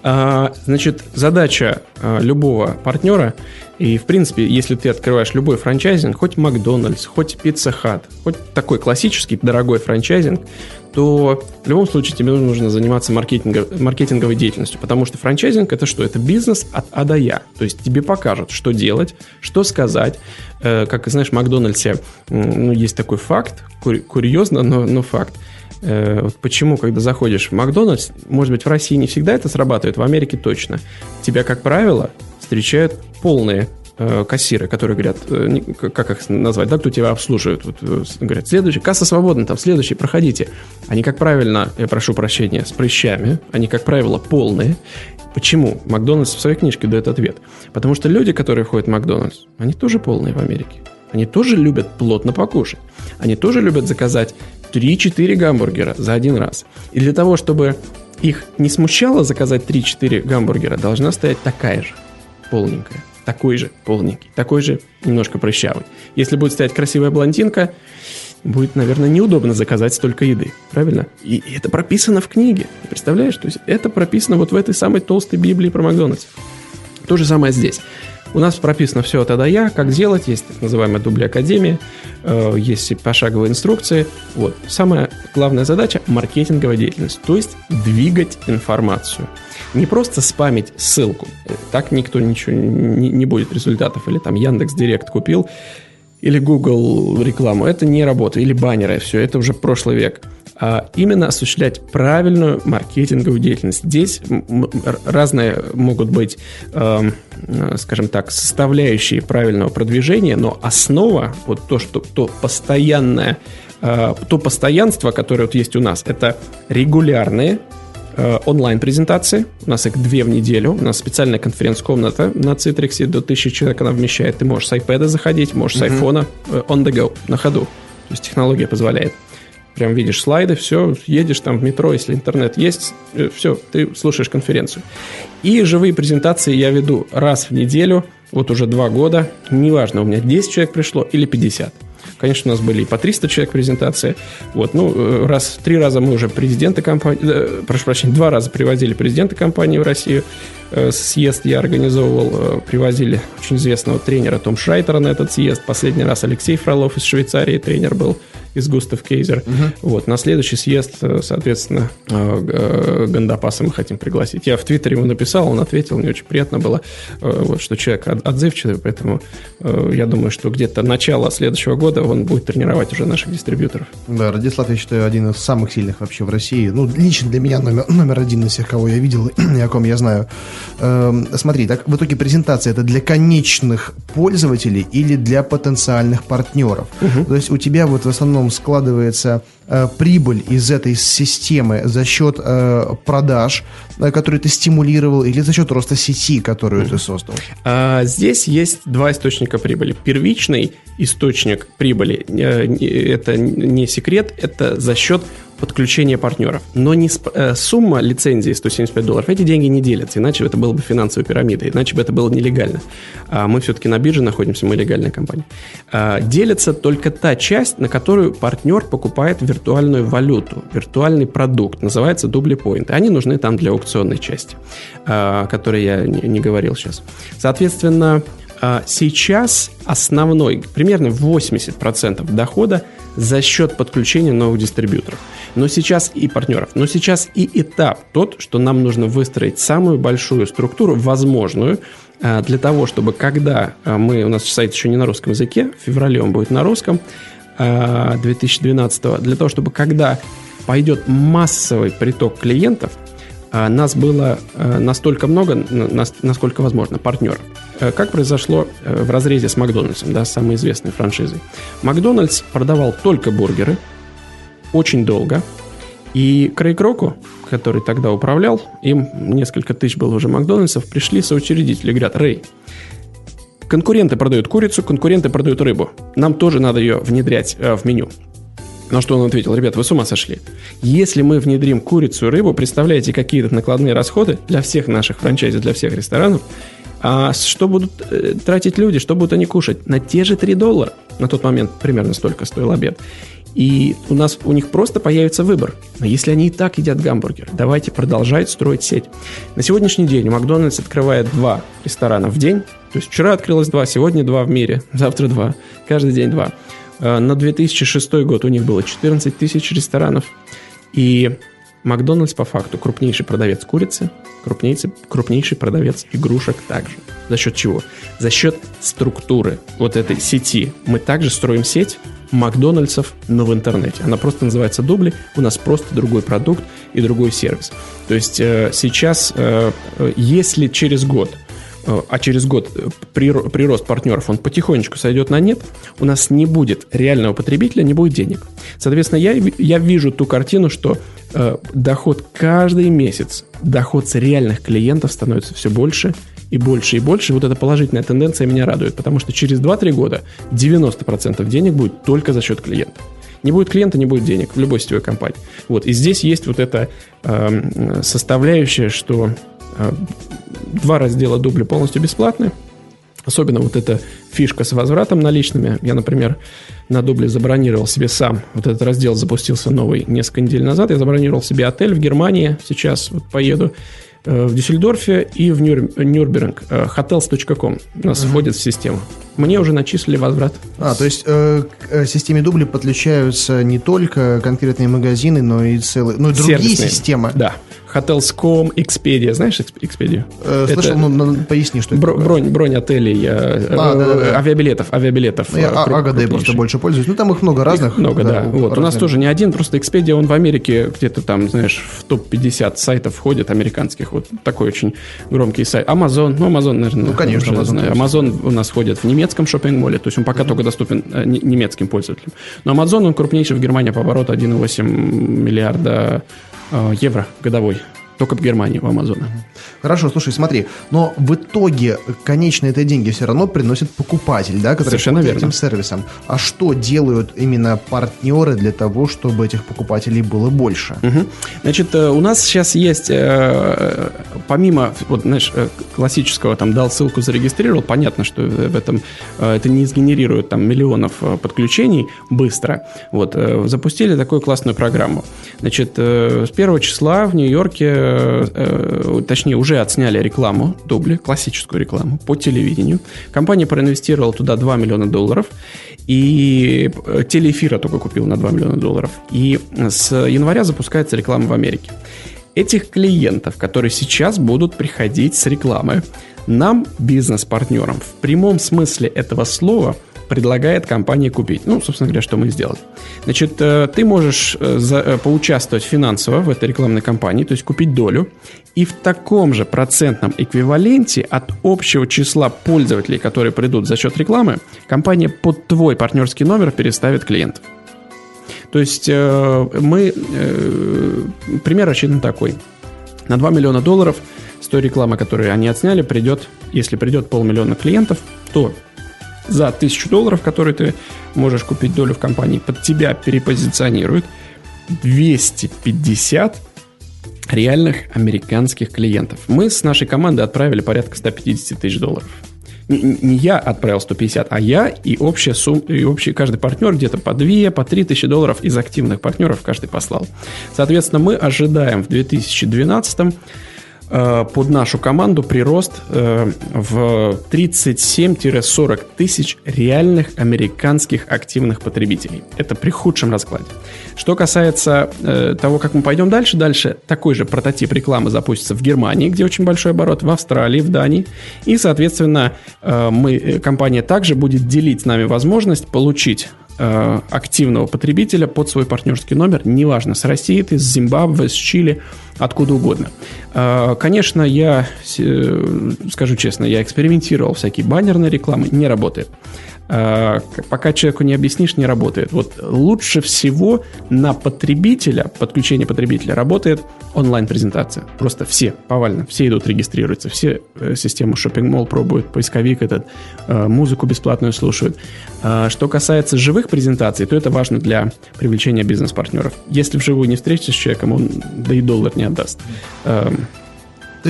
А, значит, задача а, любого партнера, и в принципе, если ты открываешь любой франчайзинг, хоть Макдональдс, хоть Пицца Хат, хоть такой классический дорогой франчайзинг, то в любом случае тебе нужно заниматься маркетинговой, маркетинговой деятельностью. Потому что франчайзинг – это что? Это бизнес от А до Я. То есть тебе покажут, что делать, что сказать. Как, знаешь, в Макдональдсе ну, есть такой факт, курьезно, но, но факт. Вот почему, когда заходишь в Макдональдс, может быть, в России не всегда это срабатывает, в Америке точно. Тебя, как правило, встречают полные кассиры, которые говорят, как их назвать, да, кто тебя обслуживает, вот, говорят, следующий, касса свободна, там, следующий, проходите. Они, как правило, я прошу прощения, с прыщами, они, как правило, полные. Почему? Макдональдс в своей книжке дает ответ. Потому что люди, которые входят в Макдональдс, они тоже полные в Америке. Они тоже любят плотно покушать. Они тоже любят заказать три-четыре гамбургера за один раз. И для того, чтобы их не смущало заказать три-четыре гамбургера, должна стоять такая же, полненькая, такой же полненький, такой же немножко прыщавый. Если будет стоять красивая блондинка, будет, наверное, неудобно заказать столько еды, правильно? И, и это прописано в книге, представляешь? То есть это прописано вот в этой самой толстой Библии про Макдональдс. То же самое здесь. У нас прописано все от а до я, как делать, есть так называемая Дубли Академия, э, есть пошаговые инструкции. Вот. Самая главная задача – маркетинговая деятельность, то есть двигать информацию. Не просто спамить ссылку, так никто ничего не, не будет результатов. Или там Яндекс.Директ купил, или Google рекламу, это не работа, или баннеры, все, это уже прошлый век. А именно осуществлять правильную маркетинговую деятельность. Здесь разные могут быть, э, скажем так, составляющие правильного продвижения, но основа, вот то, что, то, постоянное, э, то постоянство, которое вот есть у нас, это регулярные э, онлайн-презентации, у нас их две в неделю, у нас специальная конференц-комната на Цитриксе, до тысячи человек она вмещает, ты можешь с айпэда заходить, можешь с айфона, э, on the go, на ходу, то есть технология позволяет. Прям видишь слайды, все, едешь там в метро, если интернет есть, все, ты слушаешь конференцию. И живые презентации я веду раз в неделю, вот уже два года, неважно, у меня десять человек пришло или пятьдесят. Конечно, у нас были и по триста человек презентации. Вот, ну, раз, три раза мы уже президента компании, прошу прощения, два раза привозили президента компании в Россию. Съезд я организовывал, привозили очень известного тренера Том Шрайтера на этот съезд. Последний раз Алексей Фролов из Швейцарии, тренер был из Густав Кейзер. Угу. Вот, на следующий съезд, соответственно, Гандапаса мы хотим пригласить. Я в Твиттере ему написал, он ответил, мне очень приятно было, вот, что человек отзывчивый, поэтому я думаю, что где-то начало следующего года он будет тренировать уже наших дистрибьюторов. Да, Радислав, я считаю, один из самых сильных вообще в России. Ну, лично для меня номер, номер один из всех, кого я видел и о ком я знаю. Эм, смотри, так в итоге презентация это для конечных пользователей или для потенциальных партнеров? Угу. То есть у тебя вот в основном складывается э, прибыль из этой системы за счет э, продаж, э, которые ты стимулировал, или за счет роста сети, которую mm-hmm. ты создал? А, здесь есть два источника прибыли. Первичный источник прибыли, э, это не секрет, это за счет подключение партнеров. Но не сп- э, сумма лицензии сто семьдесят пять долларов, эти деньги не делятся, иначе это было бы финансовая пирамида, иначе бы это было нелегально. А мы все-таки на бирже находимся, мы легальная компания. А, делится только та часть, на которую партнер покупает виртуальную валюту, виртуальный продукт, называется дубли-поинты. Они нужны там для аукционной части, о которой я не, не говорил сейчас. Соответственно, сейчас основной, примерно восемьдесят процентов дохода за счет подключения новых дистрибьюторов. Но сейчас и партнеров. Но сейчас и этап тот, что нам нужно выстроить самую большую структуру, возможную, для того, чтобы когда мы... У нас сайт еще не на русском языке, в феврале он будет на русском две тысячи двенадцатого, для того, чтобы когда пойдет массовый приток клиентов, нас было настолько много, насколько возможно, партнеров. Как произошло в разрезе с Макдональдсом, да, самой известной франшизой. Макдональдс продавал только бургеры очень долго, и Крейг Року, который тогда управлял, им несколько тысяч было уже Макдональдсов, пришли соучредители, говорят: «Рэй, конкуренты продают курицу, конкуренты продают рыбу, нам тоже надо ее внедрять э, в меню». На что он ответил: «Ребята, вы с ума сошли. Если мы внедрим курицу и рыбу, представляете, какие-то накладные расходы для всех наших франчайзи, для всех ресторанов, а что будут э, тратить люди, что будут они кушать? На те же три доллара». На тот момент примерно столько стоил обед. И у нас у них просто появится выбор. Но если они и так едят гамбургер, давайте продолжать строить сеть. На сегодняшний день Макдональдс открывает два ресторана в день. То есть вчера открылось два, сегодня два в мире, завтра два, каждый день два. На две тысячи шестой год у них было четырнадцать тысяч ресторанов. И Макдональдс, по факту, крупнейший продавец курицы, крупнейший, крупнейший продавец игрушек также. За счет чего? За счет структуры вот этой сети. Мы также строим сеть Макдональдсов, но в интернете. Она просто называется Дубли. У нас просто другой продукт и другой сервис. То есть сейчас, если через год... а через год прирост партнеров, он потихонечку сойдет на нет, у нас не будет реального потребителя, не будет денег. Соответственно, я, я вижу ту картину, что э, доход каждый месяц, доход с реальных клиентов становится все больше и больше и больше. Вот эта положительная тенденция меня радует, потому что через два-три года девяносто процентов денег будет только за счет клиентов. Не будет клиента, не будет денег в любой сетевой компании. Вот. И здесь есть вот эта э, составляющая, что э, два раздела дубля полностью бесплатны. Особенно вот эта фишка с возвратом наличными. Я, например, на дубле забронировал себе сам. Вот этот раздел запустился новый несколько недель назад. Я забронировал себе отель в Германии. Сейчас вот поеду э, в Дюссельдорфе и в Нюр... Нюрнберг. Э, хотелс точка ком у нас uh-huh. входит в систему. Мне уже начислили возврат. А, то есть э, к системе дубли подключаются не только конкретные магазины, но и целые, ну и другие сервисные системы. Да. хотелс точка ком, Expedia. Знаешь Expedia? Э, слышал, это... ну, поясни, что это. Бро- бронь, бронь отелей, э, а, э, да, да, да. авиабилетов. авиабилетов ну, я а, АГД просто больше пользуюсь. Ну, там их много разных. Их много, да. да. Вот. Разных. У нас тоже не один, просто Expedia, он в Америке где-то там, знаешь, в топ пятьдесят сайтов входит, американских. Вот такой очень громкий сайт. Amazon, ну, Amazon, наверное. Ну, конечно, Amazon. Знаю. Amazon у нас входит в немецком шоппинг-моле, то есть он пока mm-hmm. только доступен э, немецким пользователям. Но Amazon, он крупнейший в Германии по обороту один целых восемь миллиарда евро годовой. Только в Германии, в Амазоне. Хорошо, слушай, смотри. Но в итоге конечные это деньги все равно приносит покупатель, да, который совершенно верно этим сервисом. А что делают именно партнеры для того, чтобы этих покупателей было больше? Угу. Значит, у нас сейчас есть, помимо, вот, знаешь, классического, там, дал ссылку, зарегистрировал, понятно, что в этом это не сгенерирует, там, миллионов подключений быстро. Вот, запустили такую классную программу. Значит, с первого числа в Нью-Йорке, точнее, уже отсняли рекламу дубли, классическую рекламу по телевидению. Компания проинвестировала туда два миллиона долларов. И телеэфира только купила на два миллиона долларов. И с января запускается реклама в Америке. Этих клиентов, которые сейчас будут приходить с рекламы, нам, бизнес-партнерам, в прямом смысле этого слова предлагает компания купить. Ну, собственно говоря, что мы и сделали. Значит, ты можешь за, поучаствовать финансово в этой рекламной кампании, то есть купить долю, и в таком же процентном эквиваленте от общего числа пользователей, которые придут за счет рекламы, компания под твой партнерский номер переставит клиентов. То есть мы... Пример рассчитан такой. На два миллиона долларов с той рекламы, которую они отсняли, придет, если придет полмиллиона клиентов, то... За тысячу долларов, которые ты можешь купить долю в компании, под тебя перепозиционируют двести пятьдесят реальных американских клиентов. Мы с нашей командой отправили порядка сто пятьдесят тысяч долларов. Не, не я отправил сто пятьдесят, а я и общая сумма, и общий каждый партнер где-то по две, по три тысячи долларов из активных партнеров каждый послал. Соответственно, мы ожидаем в две тысячи двенадцатом под нашу команду прирост в тридцать семь - сорок тысяч реальных американских активных потребителей. Это при худшем раскладе. Что касается того, как мы пойдем дальше, дальше такой же прототип рекламы запустится в Германии, где очень большой оборот, в Австралии, в Дании. И, соответственно, мы, компания также будет делить с нами возможность получить активного потребителя под свой партнерский номер, неважно, с России ты, с Зимбабве, с Чили, откуда угодно. Конечно, я, скажу честно, я экспериментировал, всякие баннерные рекламы, не работает. Пока человеку не объяснишь, не работает. Вот лучше всего на потребителя, подключение потребителя работает онлайн-презентация. Просто все, повально, все идут, регистрируются, все систему шоппинг-молл пробуют, поисковик этот, музыку бесплатную слушают. Что касается живых презентаций, то это важно для привлечения бизнес-партнеров. Если вживую не встретишься с человеком, он да и доллар не отдаст. То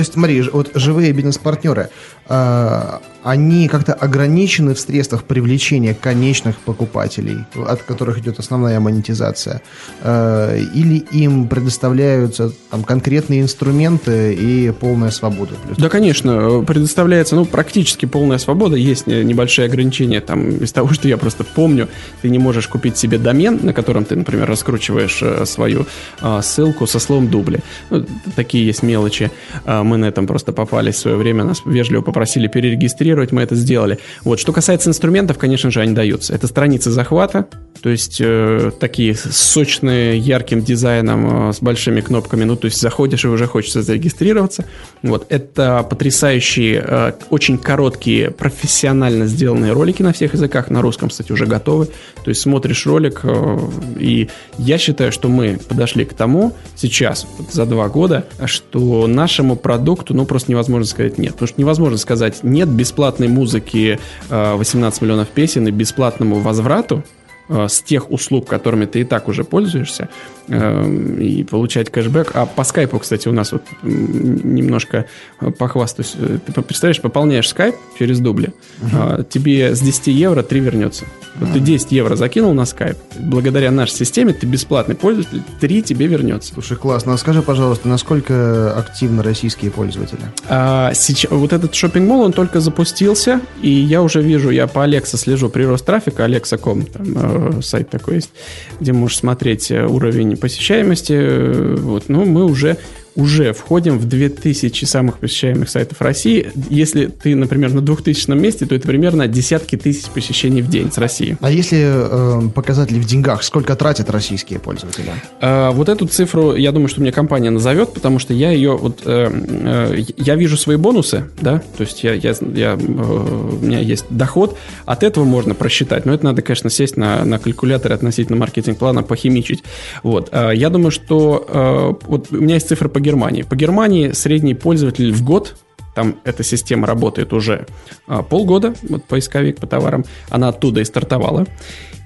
есть, смотри, вот живые бизнес-партнеры, э, они как-то ограничены в средствах привлечения конечных покупателей, от которых идет основная монетизация, э, или им предоставляются там конкретные инструменты и полная свобода? Да, конечно, предоставляется, ну, практически полная свобода. Есть небольшие ограничения там, из того, что я просто помню. Ты не можешь купить себе домен, на котором ты, например, раскручиваешь свою э, ссылку со словом «дубли». Ну, такие есть мелочи. Мы на этом просто попались в свое время, нас вежливо попросили перерегистрировать, мы это сделали. Вот. Что касается инструментов, конечно же, они даются. Это страницы захвата, то есть э, такие сочные, ярким дизайном, э, с большими кнопками, ну, то есть заходишь и уже хочется зарегистрироваться. Вот. Это потрясающие, э, очень короткие, профессионально сделанные ролики на всех языках, на русском, кстати, уже готовы. То есть смотришь ролик, э, и я считаю, что мы подошли к тому сейчас, вот, за два года, что нашему продукту, ну, просто невозможно сказать нет. Потому что невозможно сказать нет бесплатной музыки, восемнадцать миллионов песен и бесплатному возврату э, с тех услуг, которыми ты и так уже пользуешься, э, и получать кэшбэк. А по скайпу, кстати, у нас вот немножко похвастаюсь. Ты представляешь, пополняешь скайп через дубли, uh-huh. э, тебе с десять евро три вернется. Вот uh-huh. ты десять евро закинул на скайп, благодаря нашей системе ты бесплатный пользователь, три тебе вернется. Слушай, классно. А скажи, пожалуйста, насколько активны российские пользователи? А, сейчас, вот этот шоппинг-молл, он только запустился, и я уже вижу, я по Alexa слежу, прирост трафика, Alexa точка ком, там э, сайт такой есть, где можешь смотреть уровень посещаемости. Э, вот, ну, мы уже... уже входим в две тысячи самых посещаемых сайтов России. Если ты, например, на двухтысячном месте, то это примерно десятки тысяч посещений в день с России. А если э, показатели в деньгах, сколько тратят российские пользователи? Э, вот эту цифру, я думаю, что мне компания назовет, потому что я ее, вот, э, э, я вижу свои бонусы, да, то есть я, я, я, э, у меня есть доход, от этого можно просчитать, но это надо, конечно, сесть на, на калькулятор относительно маркетинг-плана, похимичить. Вот. Э, я думаю, что э, вот у меня есть цифра по Германии. По Германии средний пользователь в год, там эта система работает уже а, полгода, вот поисковик по товарам, она оттуда и стартовала.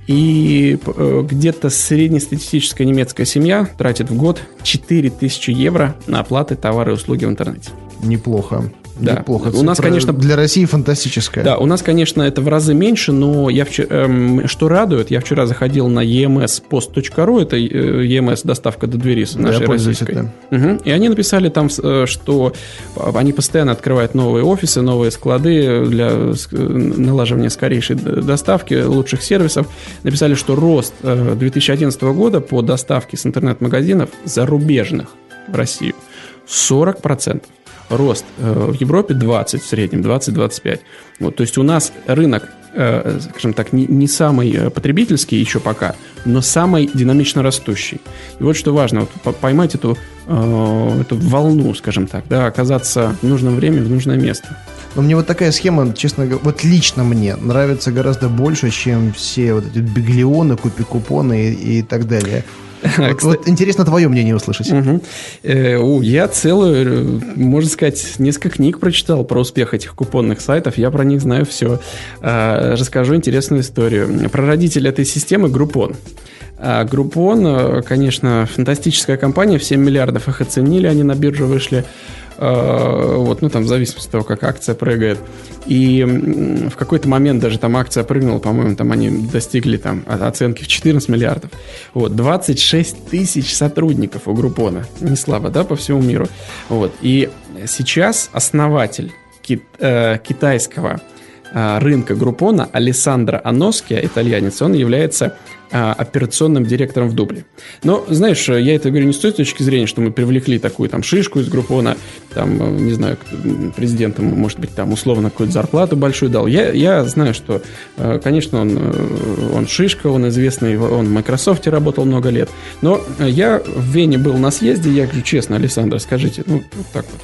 И э, где-то среднестатистическая немецкая семья тратит в год четыре тысячи евро на оплаты товары и услуги в интернете. Неплохо. Да. Неплохо. У нас, конечно, для России фантастическая. Да, у нас, конечно, это в разы меньше, но я вчера, эм, что радует, я вчера заходил на и эм эс пост точка ру, это и эм эс доставка до двери с нашей да, российской. Угу. И они написали там, что они постоянно открывают новые офисы, новые склады для налаживания скорейшей доставки, лучших сервисов. Написали, что рост две тысячи одиннадцатого года по доставке с интернет-магазинов зарубежных в Россию сорок процентов. Рост э, в Европе двадцать в среднем, двадцать-двадцать пять. Вот, то есть у нас рынок, э, скажем так, не, не самый потребительский еще пока, но самый динамично растущий. И вот что важно, вот, поймать эту, э, эту волну, скажем так, да, оказаться в нужном время, в нужное место. Но мне вот такая схема, честно говоря, вот лично мне нравится гораздо больше, чем все вот эти биглионы, купи-купоны и, и так далее. Вот, вот интересно твое мнение услышать. Угу. Э, я целую, можно сказать, несколько книг прочитал про успех этих купонных сайтов. Я про них знаю все. Э, расскажу интересную историю. Про родителя этой системы Groupon. А Groupon, конечно, фантастическая компания. В семь миллиардов их оценили, они на биржу вышли. Вот, ну, там, в зависимости от того, как акция прыгает. И в какой-то момент даже там акция прыгнула, по-моему, там они достигли там оценки в четырнадцать миллиардов. Вот, двадцать шесть тысяч сотрудников у Groupon. Не слабо, да, по всему миру. Вот, и сейчас основатель кит- э, китайского э, рынка Groupon Алессандро Аноския, итальянец, он является... операционным директором в дубле. Но, знаешь, я это говорю не с той точки зрения, что мы привлекли такую там шишку из Groupon, там, не знаю, президенту, может быть, там условно какую-то зарплату большую дал. Я, я знаю, что, конечно, он, он шишка, он известный, он в Microsoft работал много лет. Но я в Вене был на съезде, я говорю, честно, Александр, скажите, ну, вот так вот,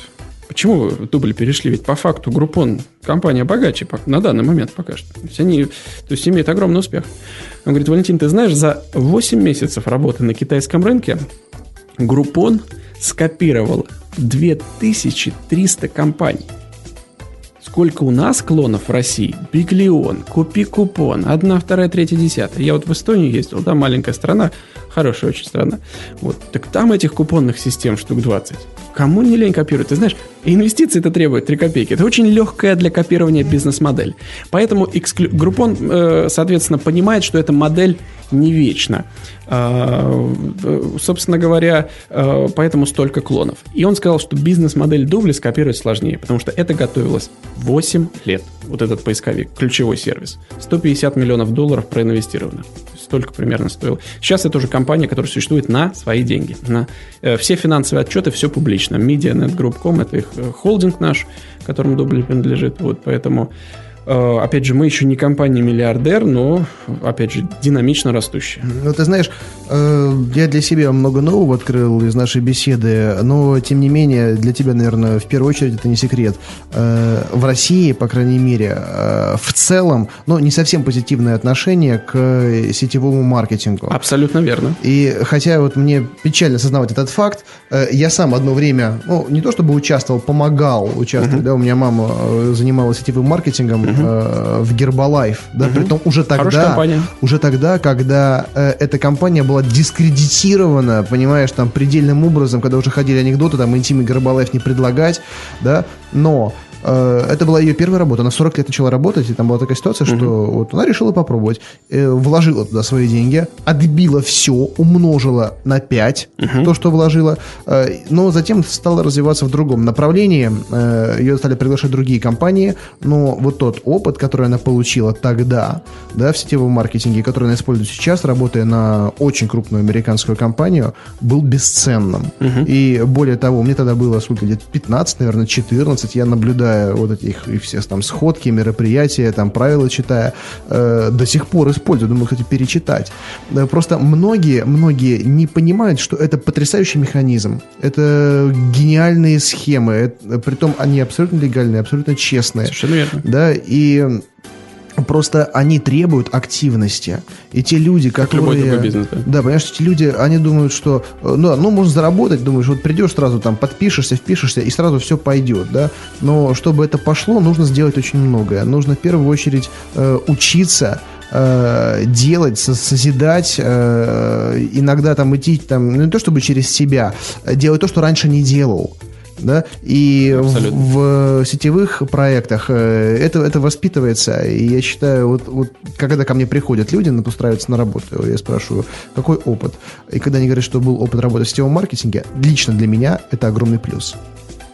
почему вы дубль перешли? Ведь по факту Groupon компания богаче на данный момент пока что. То есть они, то есть имеют огромный успех. Он говорит, Валентин, ты знаешь, за восемь месяцев работы на китайском рынке Groupon скопировал две тысячи триста компаний. Сколько у нас клонов в России? Биглион, купи-купон, одна, вторая, третья, десятая. Я вот в Эстонию ездил, да, маленькая страна, хорошая очень страна. Вот, так там этих купонных систем штук двадцать. Кому не лень копировать? Ты знаешь, инвестиции это требует три копейки. Это очень легкая для копирования бизнес-модель. Поэтому эксклю... Groupon, соответственно, понимает, что эта модель не вечна. Собственно говоря, поэтому столько клонов. И он сказал, что бизнес-модель дубли скопировать сложнее, потому что это готовилось восемь лет. Вот этот поисковик, ключевой сервис. сто пятьдесят миллионов долларов проинвестировано. Столько примерно стоило. Сейчас это уже компания, которая существует на свои деньги. На... Все финансовые отчеты, все публично. медиа нет групп точка ком – это их холдинг наш, которому дубль принадлежит. Вот, поэтому... Опять же, мы еще не компания-миллиардер, но, опять же, динамично растущая. Ну, ты знаешь, я для себя много нового открыл из нашей беседы, но, тем не менее, для тебя, наверное, в первую очередь это не секрет. В России, по крайней мере, в целом, ну, не совсем позитивное отношение к сетевому маркетингу. Абсолютно верно. И хотя вот мне печально осознавать этот факт, я сам одно время, ну, не то чтобы участвовал, помогал участвовать, uh-huh. да, у меня мама занималась сетевым маркетингом, uh-huh. э, в Herbalife, да, uh-huh. притом уже тогда, уже тогда, когда э, эта компания была дискредитирована, понимаешь, там предельным образом, когда уже ходили анекдоты, там интимы Herbalife не предлагать, да, но э, это была ее первая работа, она в сорок лет начала работать, и там была такая ситуация, uh-huh. что вот она решила попробовать, э, вложила туда свои деньги, отбила все, умножила на пять uh-huh. то, что вложила, э, но затем стала развиваться в другом направлении, э, ее стали приглашать другие компании, но вот тот опыт, который она получила тогда, да, в сетевом маркетинге, который она использует сейчас, работая на очень крупную американскую компанию, был бесценным. Uh-huh. И более того, мне тогда было, сколько, лет пятнадцать, наверное, четырнадцать, я, наблюдая вот эти их и все там сходки, мероприятия, там правила читая, э, до сих пор использую, думаю, кстати, перечитать. Да, просто многие, многие не понимают, что это потрясающий механизм, это гениальные схемы, это, притом они абсолютно легальные, абсолютно честные. Совершенно верно. Да, и просто они требуют активности. И те люди, как которые... любой другой бизнес, да? Да, понимаешь, что те люди, они думают, что... Ну, ну, можно заработать, думаешь, вот придешь сразу там, подпишешься, впишешься, и сразу все пойдет, да. Но чтобы это пошло, нужно сделать очень многое. Нужно в первую очередь э, учиться, делать, созидать, иногда там идти, там, ну не то чтобы через себя, делать то, что раньше не делал. Да? И в, в сетевых проектах это, это воспитывается. И я считаю, вот, вот когда ко мне приходят люди, устраиваются на работу, я спрашиваю, какой опыт? И когда они говорят, что был опыт работы в сетевом маркетинге, лично для меня это огромный плюс.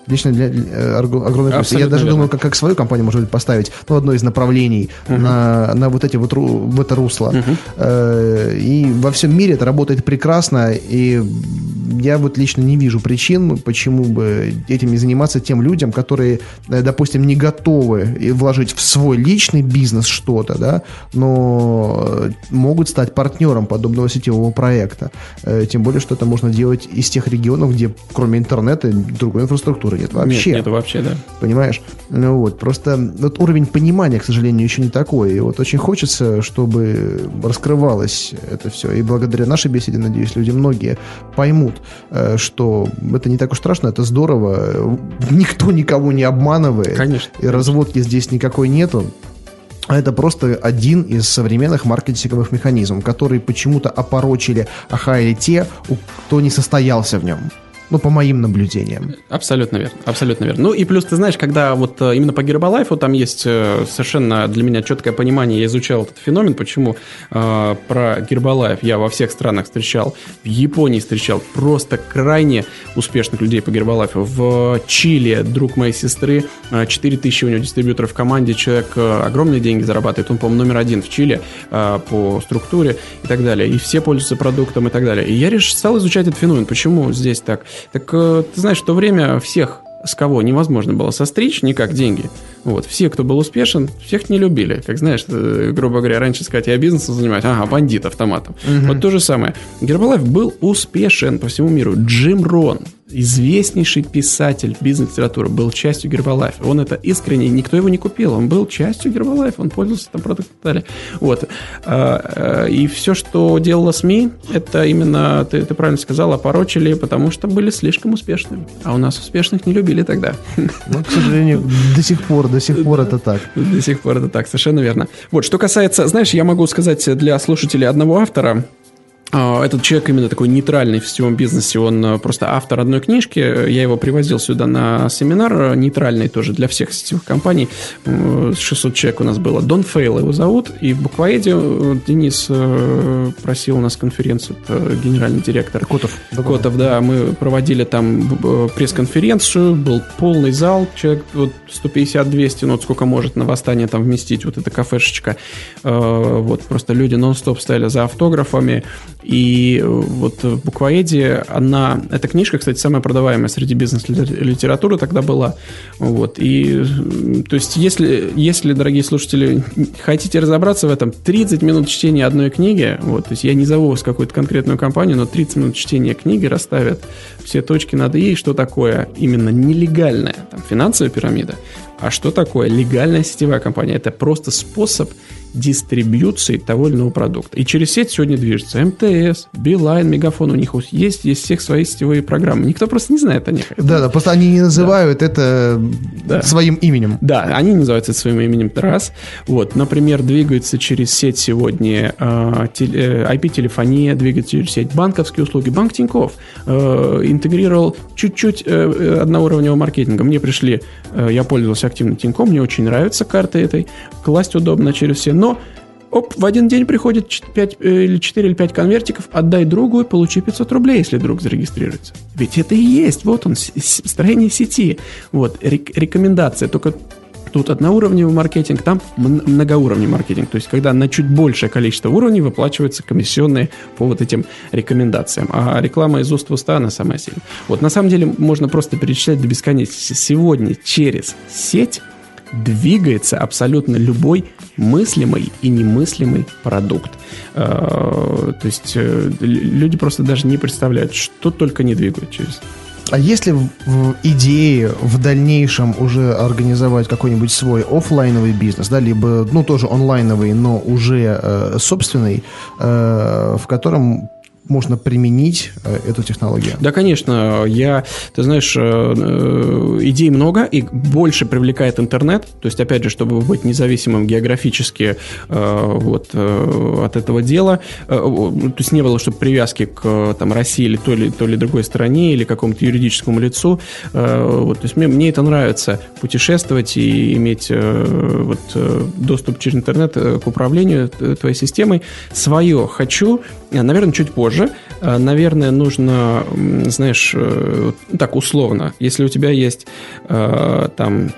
Лично для, для огромной плюс. Я даже верно. думаю, как, как свою компанию можно поставить, ну, одно из направлений uh-huh. на, на вот эти вот в это русло. Uh-huh. И во всем мире это работает прекрасно, и я вот лично не вижу причин, почему бы этим не заниматься тем людям, которые, допустим, не готовы вложить в свой личный бизнес что-то, да, но могут стать партнером подобного сетевого проекта. Тем более, что это можно делать из тех регионов, где кроме интернета другой инфраструктуры нет вообще. Нет, нет вообще, да. Понимаешь? Ну вот, просто вот уровень понимания, к сожалению, еще не такой. И вот очень хочется, чтобы раскрывалось это все. И благодаря нашей беседе, надеюсь, люди многие поймут, что это не так уж страшно, это здорово. Никто никого не обманывает. Конечно. И разводки здесь никакой нету. Это просто один из современных маркетинговых механизмов, который почему-то опорочили охаяли те, кто не состоялся в нем. Ну, по моим наблюдениям. Абсолютно верно, абсолютно верно. Ну, и плюс, ты знаешь, когда вот именно по Herbalife там есть совершенно для меня четкое понимание, я изучал этот феномен, почему э, про Herbalife я во всех странах встречал, в Японии встречал просто крайне успешных людей по Herbalife, в Чили друг моей сестры, четыре тысячи у него дистрибьюторов в команде, человек огромные деньги зарабатывает, он, по-моему, номер один в Чили э, по структуре и так далее, и все пользуются продуктом и так далее. И я решил, стал изучать этот феномен, почему здесь так. Так ты знаешь, в то время всех, с кого невозможно было состричь никак деньги, вот, все, кто был успешен, всех не любили. Как знаешь, грубо говоря, раньше сказать, я бизнесом занимаюсь, ага, бандит автоматом. Угу. Вот то же самое. Herbalife был успешен по всему миру. Джим Рон, известнейший писатель бизнес-литературы, был частью Herbalife. Он это искренне, никто его не купил, он был частью Herbalife, он пользовался там продуктом и так далее. Вот. И все, что делало СМИ, это именно, ты, ты правильно сказал, опорочили, потому что были слишком успешными. А у нас успешных не любили тогда. Ну, к сожалению, до сих пор, до сих пор это так. До сих пор это так, совершенно верно. Вот, что касается, знаешь, я могу сказать для слушателей одного автора. Этот человек именно такой нейтральный в сетевом бизнесе, он просто автор одной книжки, я его привозил сюда на семинар, нейтральный тоже для всех сетевых компаний, шестьсот человек у нас было, Дон Фейл его зовут, и в Буквоеде Денис просил у нас конференцию, это генеральный директор Котов, Котов, да, мы проводили там пресс-конференцию, был полный зал, человек вот сто пятьдесят - двести, ну вот сколько может на восстание там вместить вот эта кафешечка, вот просто люди нон-стоп стояли за автографами. И вот в Буквоеде она, эта книжка, кстати, самая продаваемая среди бизнес-литературы тогда была. Вот. И, то есть, если, если, дорогие слушатели, хотите разобраться в этом, тридцать минут чтения одной книги, вот, то есть я не зову вас какую-то конкретную компанию, но тридцать минут чтения книги расставят все точки над «и», что такое именно нелегальная там, финансовая пирамида, а что такое легальная сетевая компания. Это просто способ дистрибьюции того или иного продукта. И через сеть сегодня движется МТС, Билайн, Мегафон, у них есть, есть всех свои сетевые программы. Никто просто не знает о них. Да, да, просто они не называют да. это да. своим именем. Да, они называют это своим именем. Раз. Вот, например, двигается через сеть сегодня э, теле, ай пи-телефония, двигается через сеть банковские услуги. Банк Тинькофф э, интегрировал чуть-чуть э, одноуровневого маркетинга. Мне пришли, э, я пользовался активно Тинькофф, мне очень нравится карта этой, класть удобно через все. Но оп, в один день приходит четыре или пять конвертиков, отдай другу и получи пятьсот рублей, если друг зарегистрируется. Ведь это и есть, вот он, строение сети. Вот, рекомендация, только тут одноуровневый маркетинг, там многоуровневый маркетинг. То есть, когда на чуть большее количество уровней выплачиваются комиссионные по вот этим рекомендациям. А реклама из уст в уста, она самая сильная. Вот, на самом деле, можно просто перечислять до бесконечности. Сегодня через сеть двигается абсолютно любой мыслимый и немыслимый продукт. То есть, люди просто даже не представляют, что только не двигают через... А если в идее в дальнейшем уже организовать какой-нибудь свой офлайновый бизнес, да, либо, ну, тоже онлайновый, но уже э, собственный, э, в котором можно применить эту технологию? Да, конечно. Я, ты знаешь, идей много, и больше привлекает интернет. То есть, опять же, чтобы быть независимым географически вот, от этого дела, то есть не было, чтобы привязки к там, России или той или, той или другой стране, или какому-то юридическому лицу. Вот, то есть, мне, мне это нравится, путешествовать и иметь вот, доступ через интернет к управлению твоей системой. Свое хочу, наверное, чуть позже. Наверное, нужно, знаешь, так условно, если у тебя есть там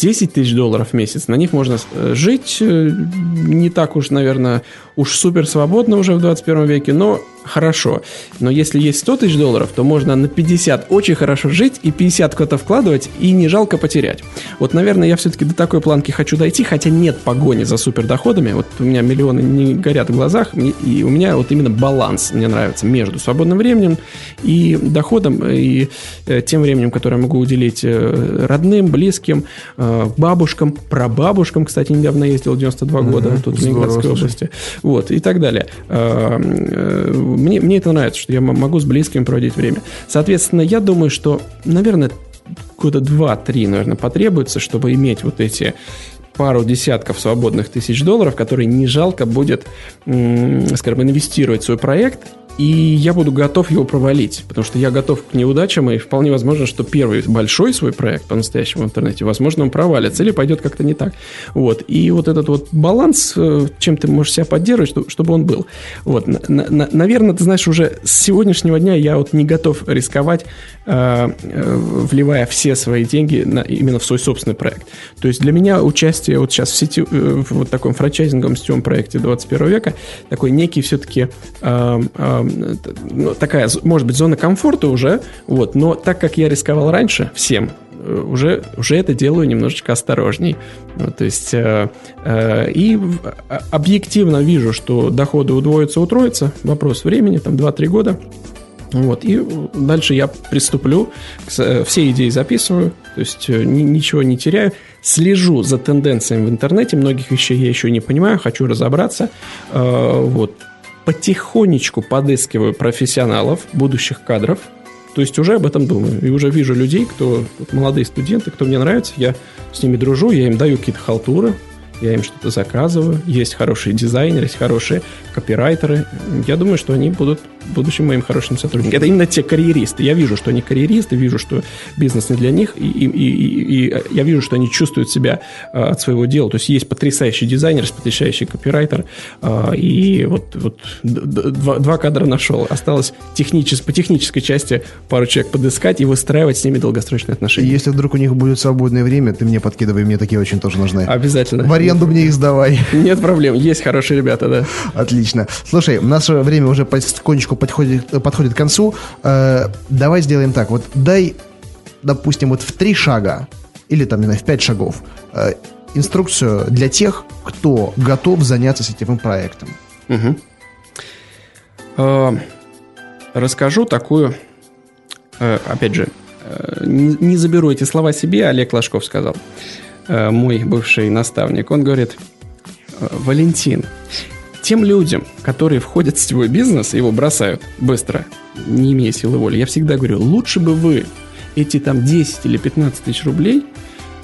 десять тысяч долларов в месяц, на них можно жить не так уж, наверное, уж супер свободно уже в двадцать первом веке, но хорошо. Но если есть сто тысяч долларов, то можно на пятьдесят очень хорошо жить и пятьдесят куда-то вкладывать, и не жалко потерять. Вот, наверное, я все-таки до такой планки хочу дойти, хотя нет погони за супердоходами. Вот у меня миллионы не горят в глазах, и у меня вот именно баланс мне нравится между свободным временем и доходом, и тем временем, которое я могу уделить родным, близким, бабушкам, прабабушкам. Кстати, недавно ездил, девяносто два года, угу, тут в Ленинградской области. Вот, и так далее. Мне, мне это нравится, что я могу с близкими проводить время. Соответственно, я думаю, что, наверное, года два-три, наверное, потребуется, чтобы иметь вот эти пару десятков свободных тысяч долларов, которые не жалко будет, скажем, инвестировать в свой проект. И я буду готов его провалить, потому что я готов к неудачам, и вполне возможно, что первый большой свой проект по-настоящему в интернете, возможно, он провалится или пойдет как-то не так. Вот. И вот этот вот баланс, чем ты можешь себя поддерживать, чтобы он был. Вот. Наверное, ты знаешь, уже с сегодняшнего дня я вот не готов рисковать, вливая все свои деньги именно в свой собственный проект. То есть для меня участие вот сейчас в сети, в вот таком франчайзинговом сетевом проекте двадцать первого века, такой некий все-таки... такая, может быть, зона комфорта уже, вот, но так как я рисковал раньше всем, уже, уже это делаю немножечко осторожней. Ну, то есть, э, э, и объективно вижу, что доходы удвоятся, утроятся, вопрос времени, там, два-три года. Вот, и дальше я приступлю, все идеи записываю, то есть ничего не теряю, слежу за тенденциями в интернете, многих вещей я еще не понимаю, хочу разобраться, э, вот. Потихонечку подыскиваю профессионалов, будущих кадров. То есть уже об этом думаю. И уже вижу людей, кто молодые студенты, кто мне нравится. Я с ними дружу, я им даю какие-то халтуры, я им что-то заказываю. Есть хорошие дизайнеры, есть хорошие копирайтеры. Я думаю, что они будут будущим моим хорошим сотрудником. Это именно те карьеристы. Я вижу, что они карьеристы, вижу, что бизнес не для них, и, и, и, и я вижу, что они чувствуют себя а, от своего дела. То есть есть потрясающий дизайнер, потрясающий копирайтер, а, и вот, вот два, два кадра нашел. Осталось техничес, по технической части пару человек подыскать и выстраивать с ними долгосрочные отношения. И если вдруг у них будет свободное время, ты мне подкидывай, мне такие очень тоже нужны. Обязательно. В аренду мне их сдавай. Нет проблем, есть хорошие ребята, да. Отлично. Слушай, наше время уже потихонечку Подходит, подходит к концу. Э, давай сделаем так. Вот дай, допустим, вот в три шага или там, не знаю, в пять шагов э, инструкцию для тех, кто готов заняться сетевым проектом. Угу. Э, расскажу такую, э, опять же, э, не, не заберу эти слова себе, Олег Ложков сказал, э, мой бывший наставник. Он говорит: Валентин, тем людям, которые входят в сетевой бизнес и его бросают быстро, не имея силы воли, я всегда говорю, лучше бы вы эти там десять или пятнадцать тысяч рублей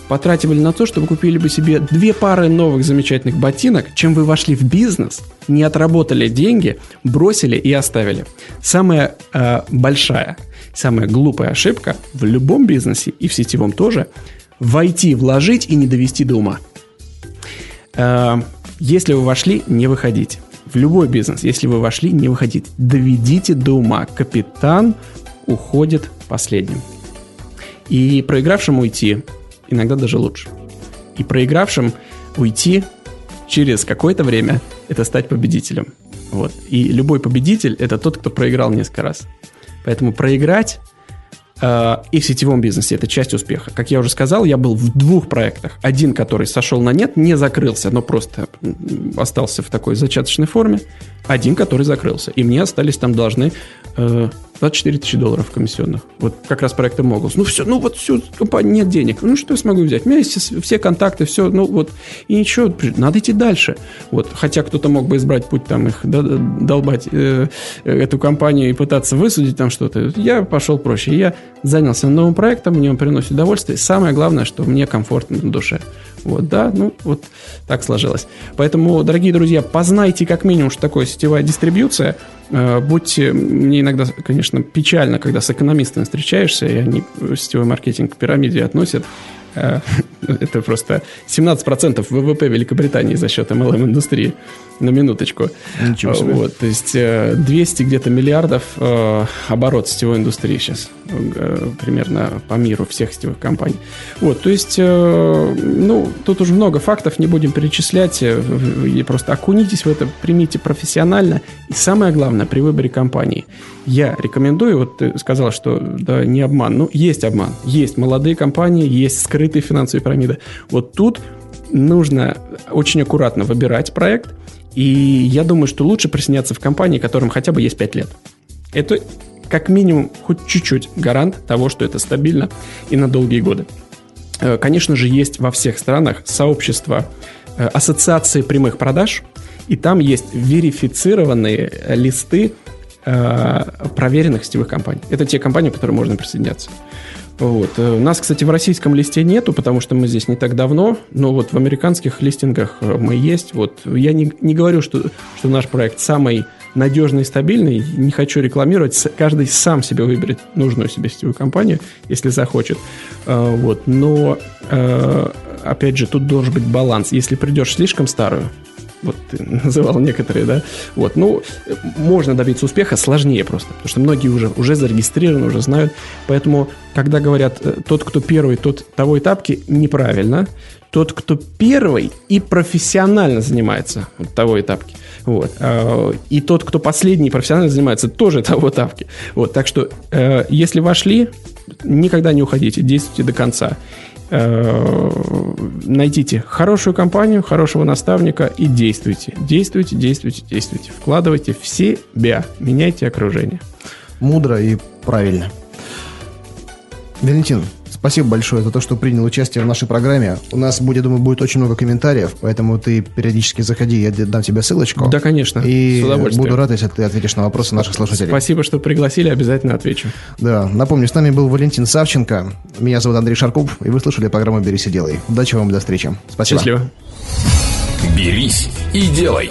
потратили на то, чтобы купили бы себе две пары новых замечательных ботинок, чем вы вошли в бизнес, не отработали деньги, бросили и оставили. Самая э, большая, самая глупая ошибка в любом бизнесе и в сетевом тоже – войти, вложить и не довести до ума. Э, если вы вошли, не выходите. В любой бизнес, если вы вошли, не выходите. Доведите до ума. Капитан уходит последним. И проигравшему уйти – иногда даже лучше. И проигравшим уйти через какое-то время – это стать победителем. Вот. И любой победитель – это тот, кто проиграл несколько раз. Поэтому проиграть э, и в сетевом бизнесе – это часть успеха. Как я уже сказал, я был в двух проектах. Один, который сошел на нет, не закрылся, но просто остался в такой зачаточной форме. Один, который закрылся. И мне остались там должны… Э, двадцать четыре тысячи долларов комиссионных. Вот как раз проекты Могулс. Ну все, ну вот все, нет денег. Ну что я смогу взять? У меня есть все контакты, все, ну вот. И ничего, надо идти дальше. Вот. Хотя кто-то мог бы избрать путь там их долбать э, эту компанию и пытаться высудить там что-то. Я пошел проще. Я занялся новым проектом, мне он приносит удовольствие. Самое главное, что мне комфортно на душе. Вот, да, ну вот так сложилось. Поэтому, дорогие друзья, познайте как минимум, что такое сетевая дистрибьюция. Будьте, мне иногда, конечно, печально, когда с экономистами встречаешься, и они сетевой маркетинг к пирамиде относят. Это просто семнадцать процентов вэ вэ пэ Великобритании за счет эм эл эм-индустрии. На минуточку. Ничего себе. Вот, то есть двести где-то миллиардов оборот сетевой индустрии сейчас. Примерно по миру всех сетевых компаний. Вот, то есть, ну, тут уже много фактов, не будем перечислять. Просто окунитесь в это, примите профессионально. И самое главное, при выборе компании. Я рекомендую, вот ты сказал, что да, не обман. Ну, есть обман. Есть молодые компании, есть скрытые финансовые пирамиды. Вот тут нужно очень аккуратно выбирать проект, и я думаю, что лучше присоединяться в компании, которым хотя бы есть пять лет. Это как минимум хоть чуть-чуть гарант того, что это стабильно и на долгие годы. Конечно же, есть во всех странах сообщества, ассоциации прямых продаж, и там есть верифицированные листы проверенных сетевых компаний. Это те компании, к которым можно присоединяться. Вот. Нас, кстати, в российском листе нету, потому что мы здесь не так давно, но вот в американских листингах мы есть. Вот. Я не, не говорю, что, что наш проект самый надежный и стабильный, не хочу рекламировать, каждый сам себе выберет нужную себе сетевую компанию, если захочет. Вот. Но, опять же, тут должен быть баланс. Если придешь слишком старую, вот ты называл некоторые, да? Вот, ну, можно добиться успеха, сложнее просто, потому что многие уже, уже зарегистрированы, уже знают. Поэтому, когда говорят, тот, кто первый, тот того и тапки, неправильно. Тот, кто первый и профессионально занимается, вот, того и тапки. Вот. И тот, кто последний профессионально занимается, тоже того тапки. Вот, так что, если вошли, никогда не уходите, действуйте до конца. Найдите хорошую компанию, хорошего наставника и действуйте. Действуйте, действуйте, действуйте. Вкладывайте в себя, меняйте окружение. Мудро и правильно. Валентин, спасибо большое за то, что принял участие в нашей программе. У нас, будет, думаю, будет очень много комментариев, поэтому ты периодически заходи, я дам тебе ссылочку. Да, конечно, и с удовольствием. Буду рад, если ты ответишь на вопросы наших слушателей. Спасибо, что пригласили, обязательно отвечу. Да, напомню, с нами был Валентин Савченко, меня зовут Андрей Шарков, и вы слушали программу «Берись и делай». Удачи вам и до встречи. Спасибо. Счастливо. Берись и делай.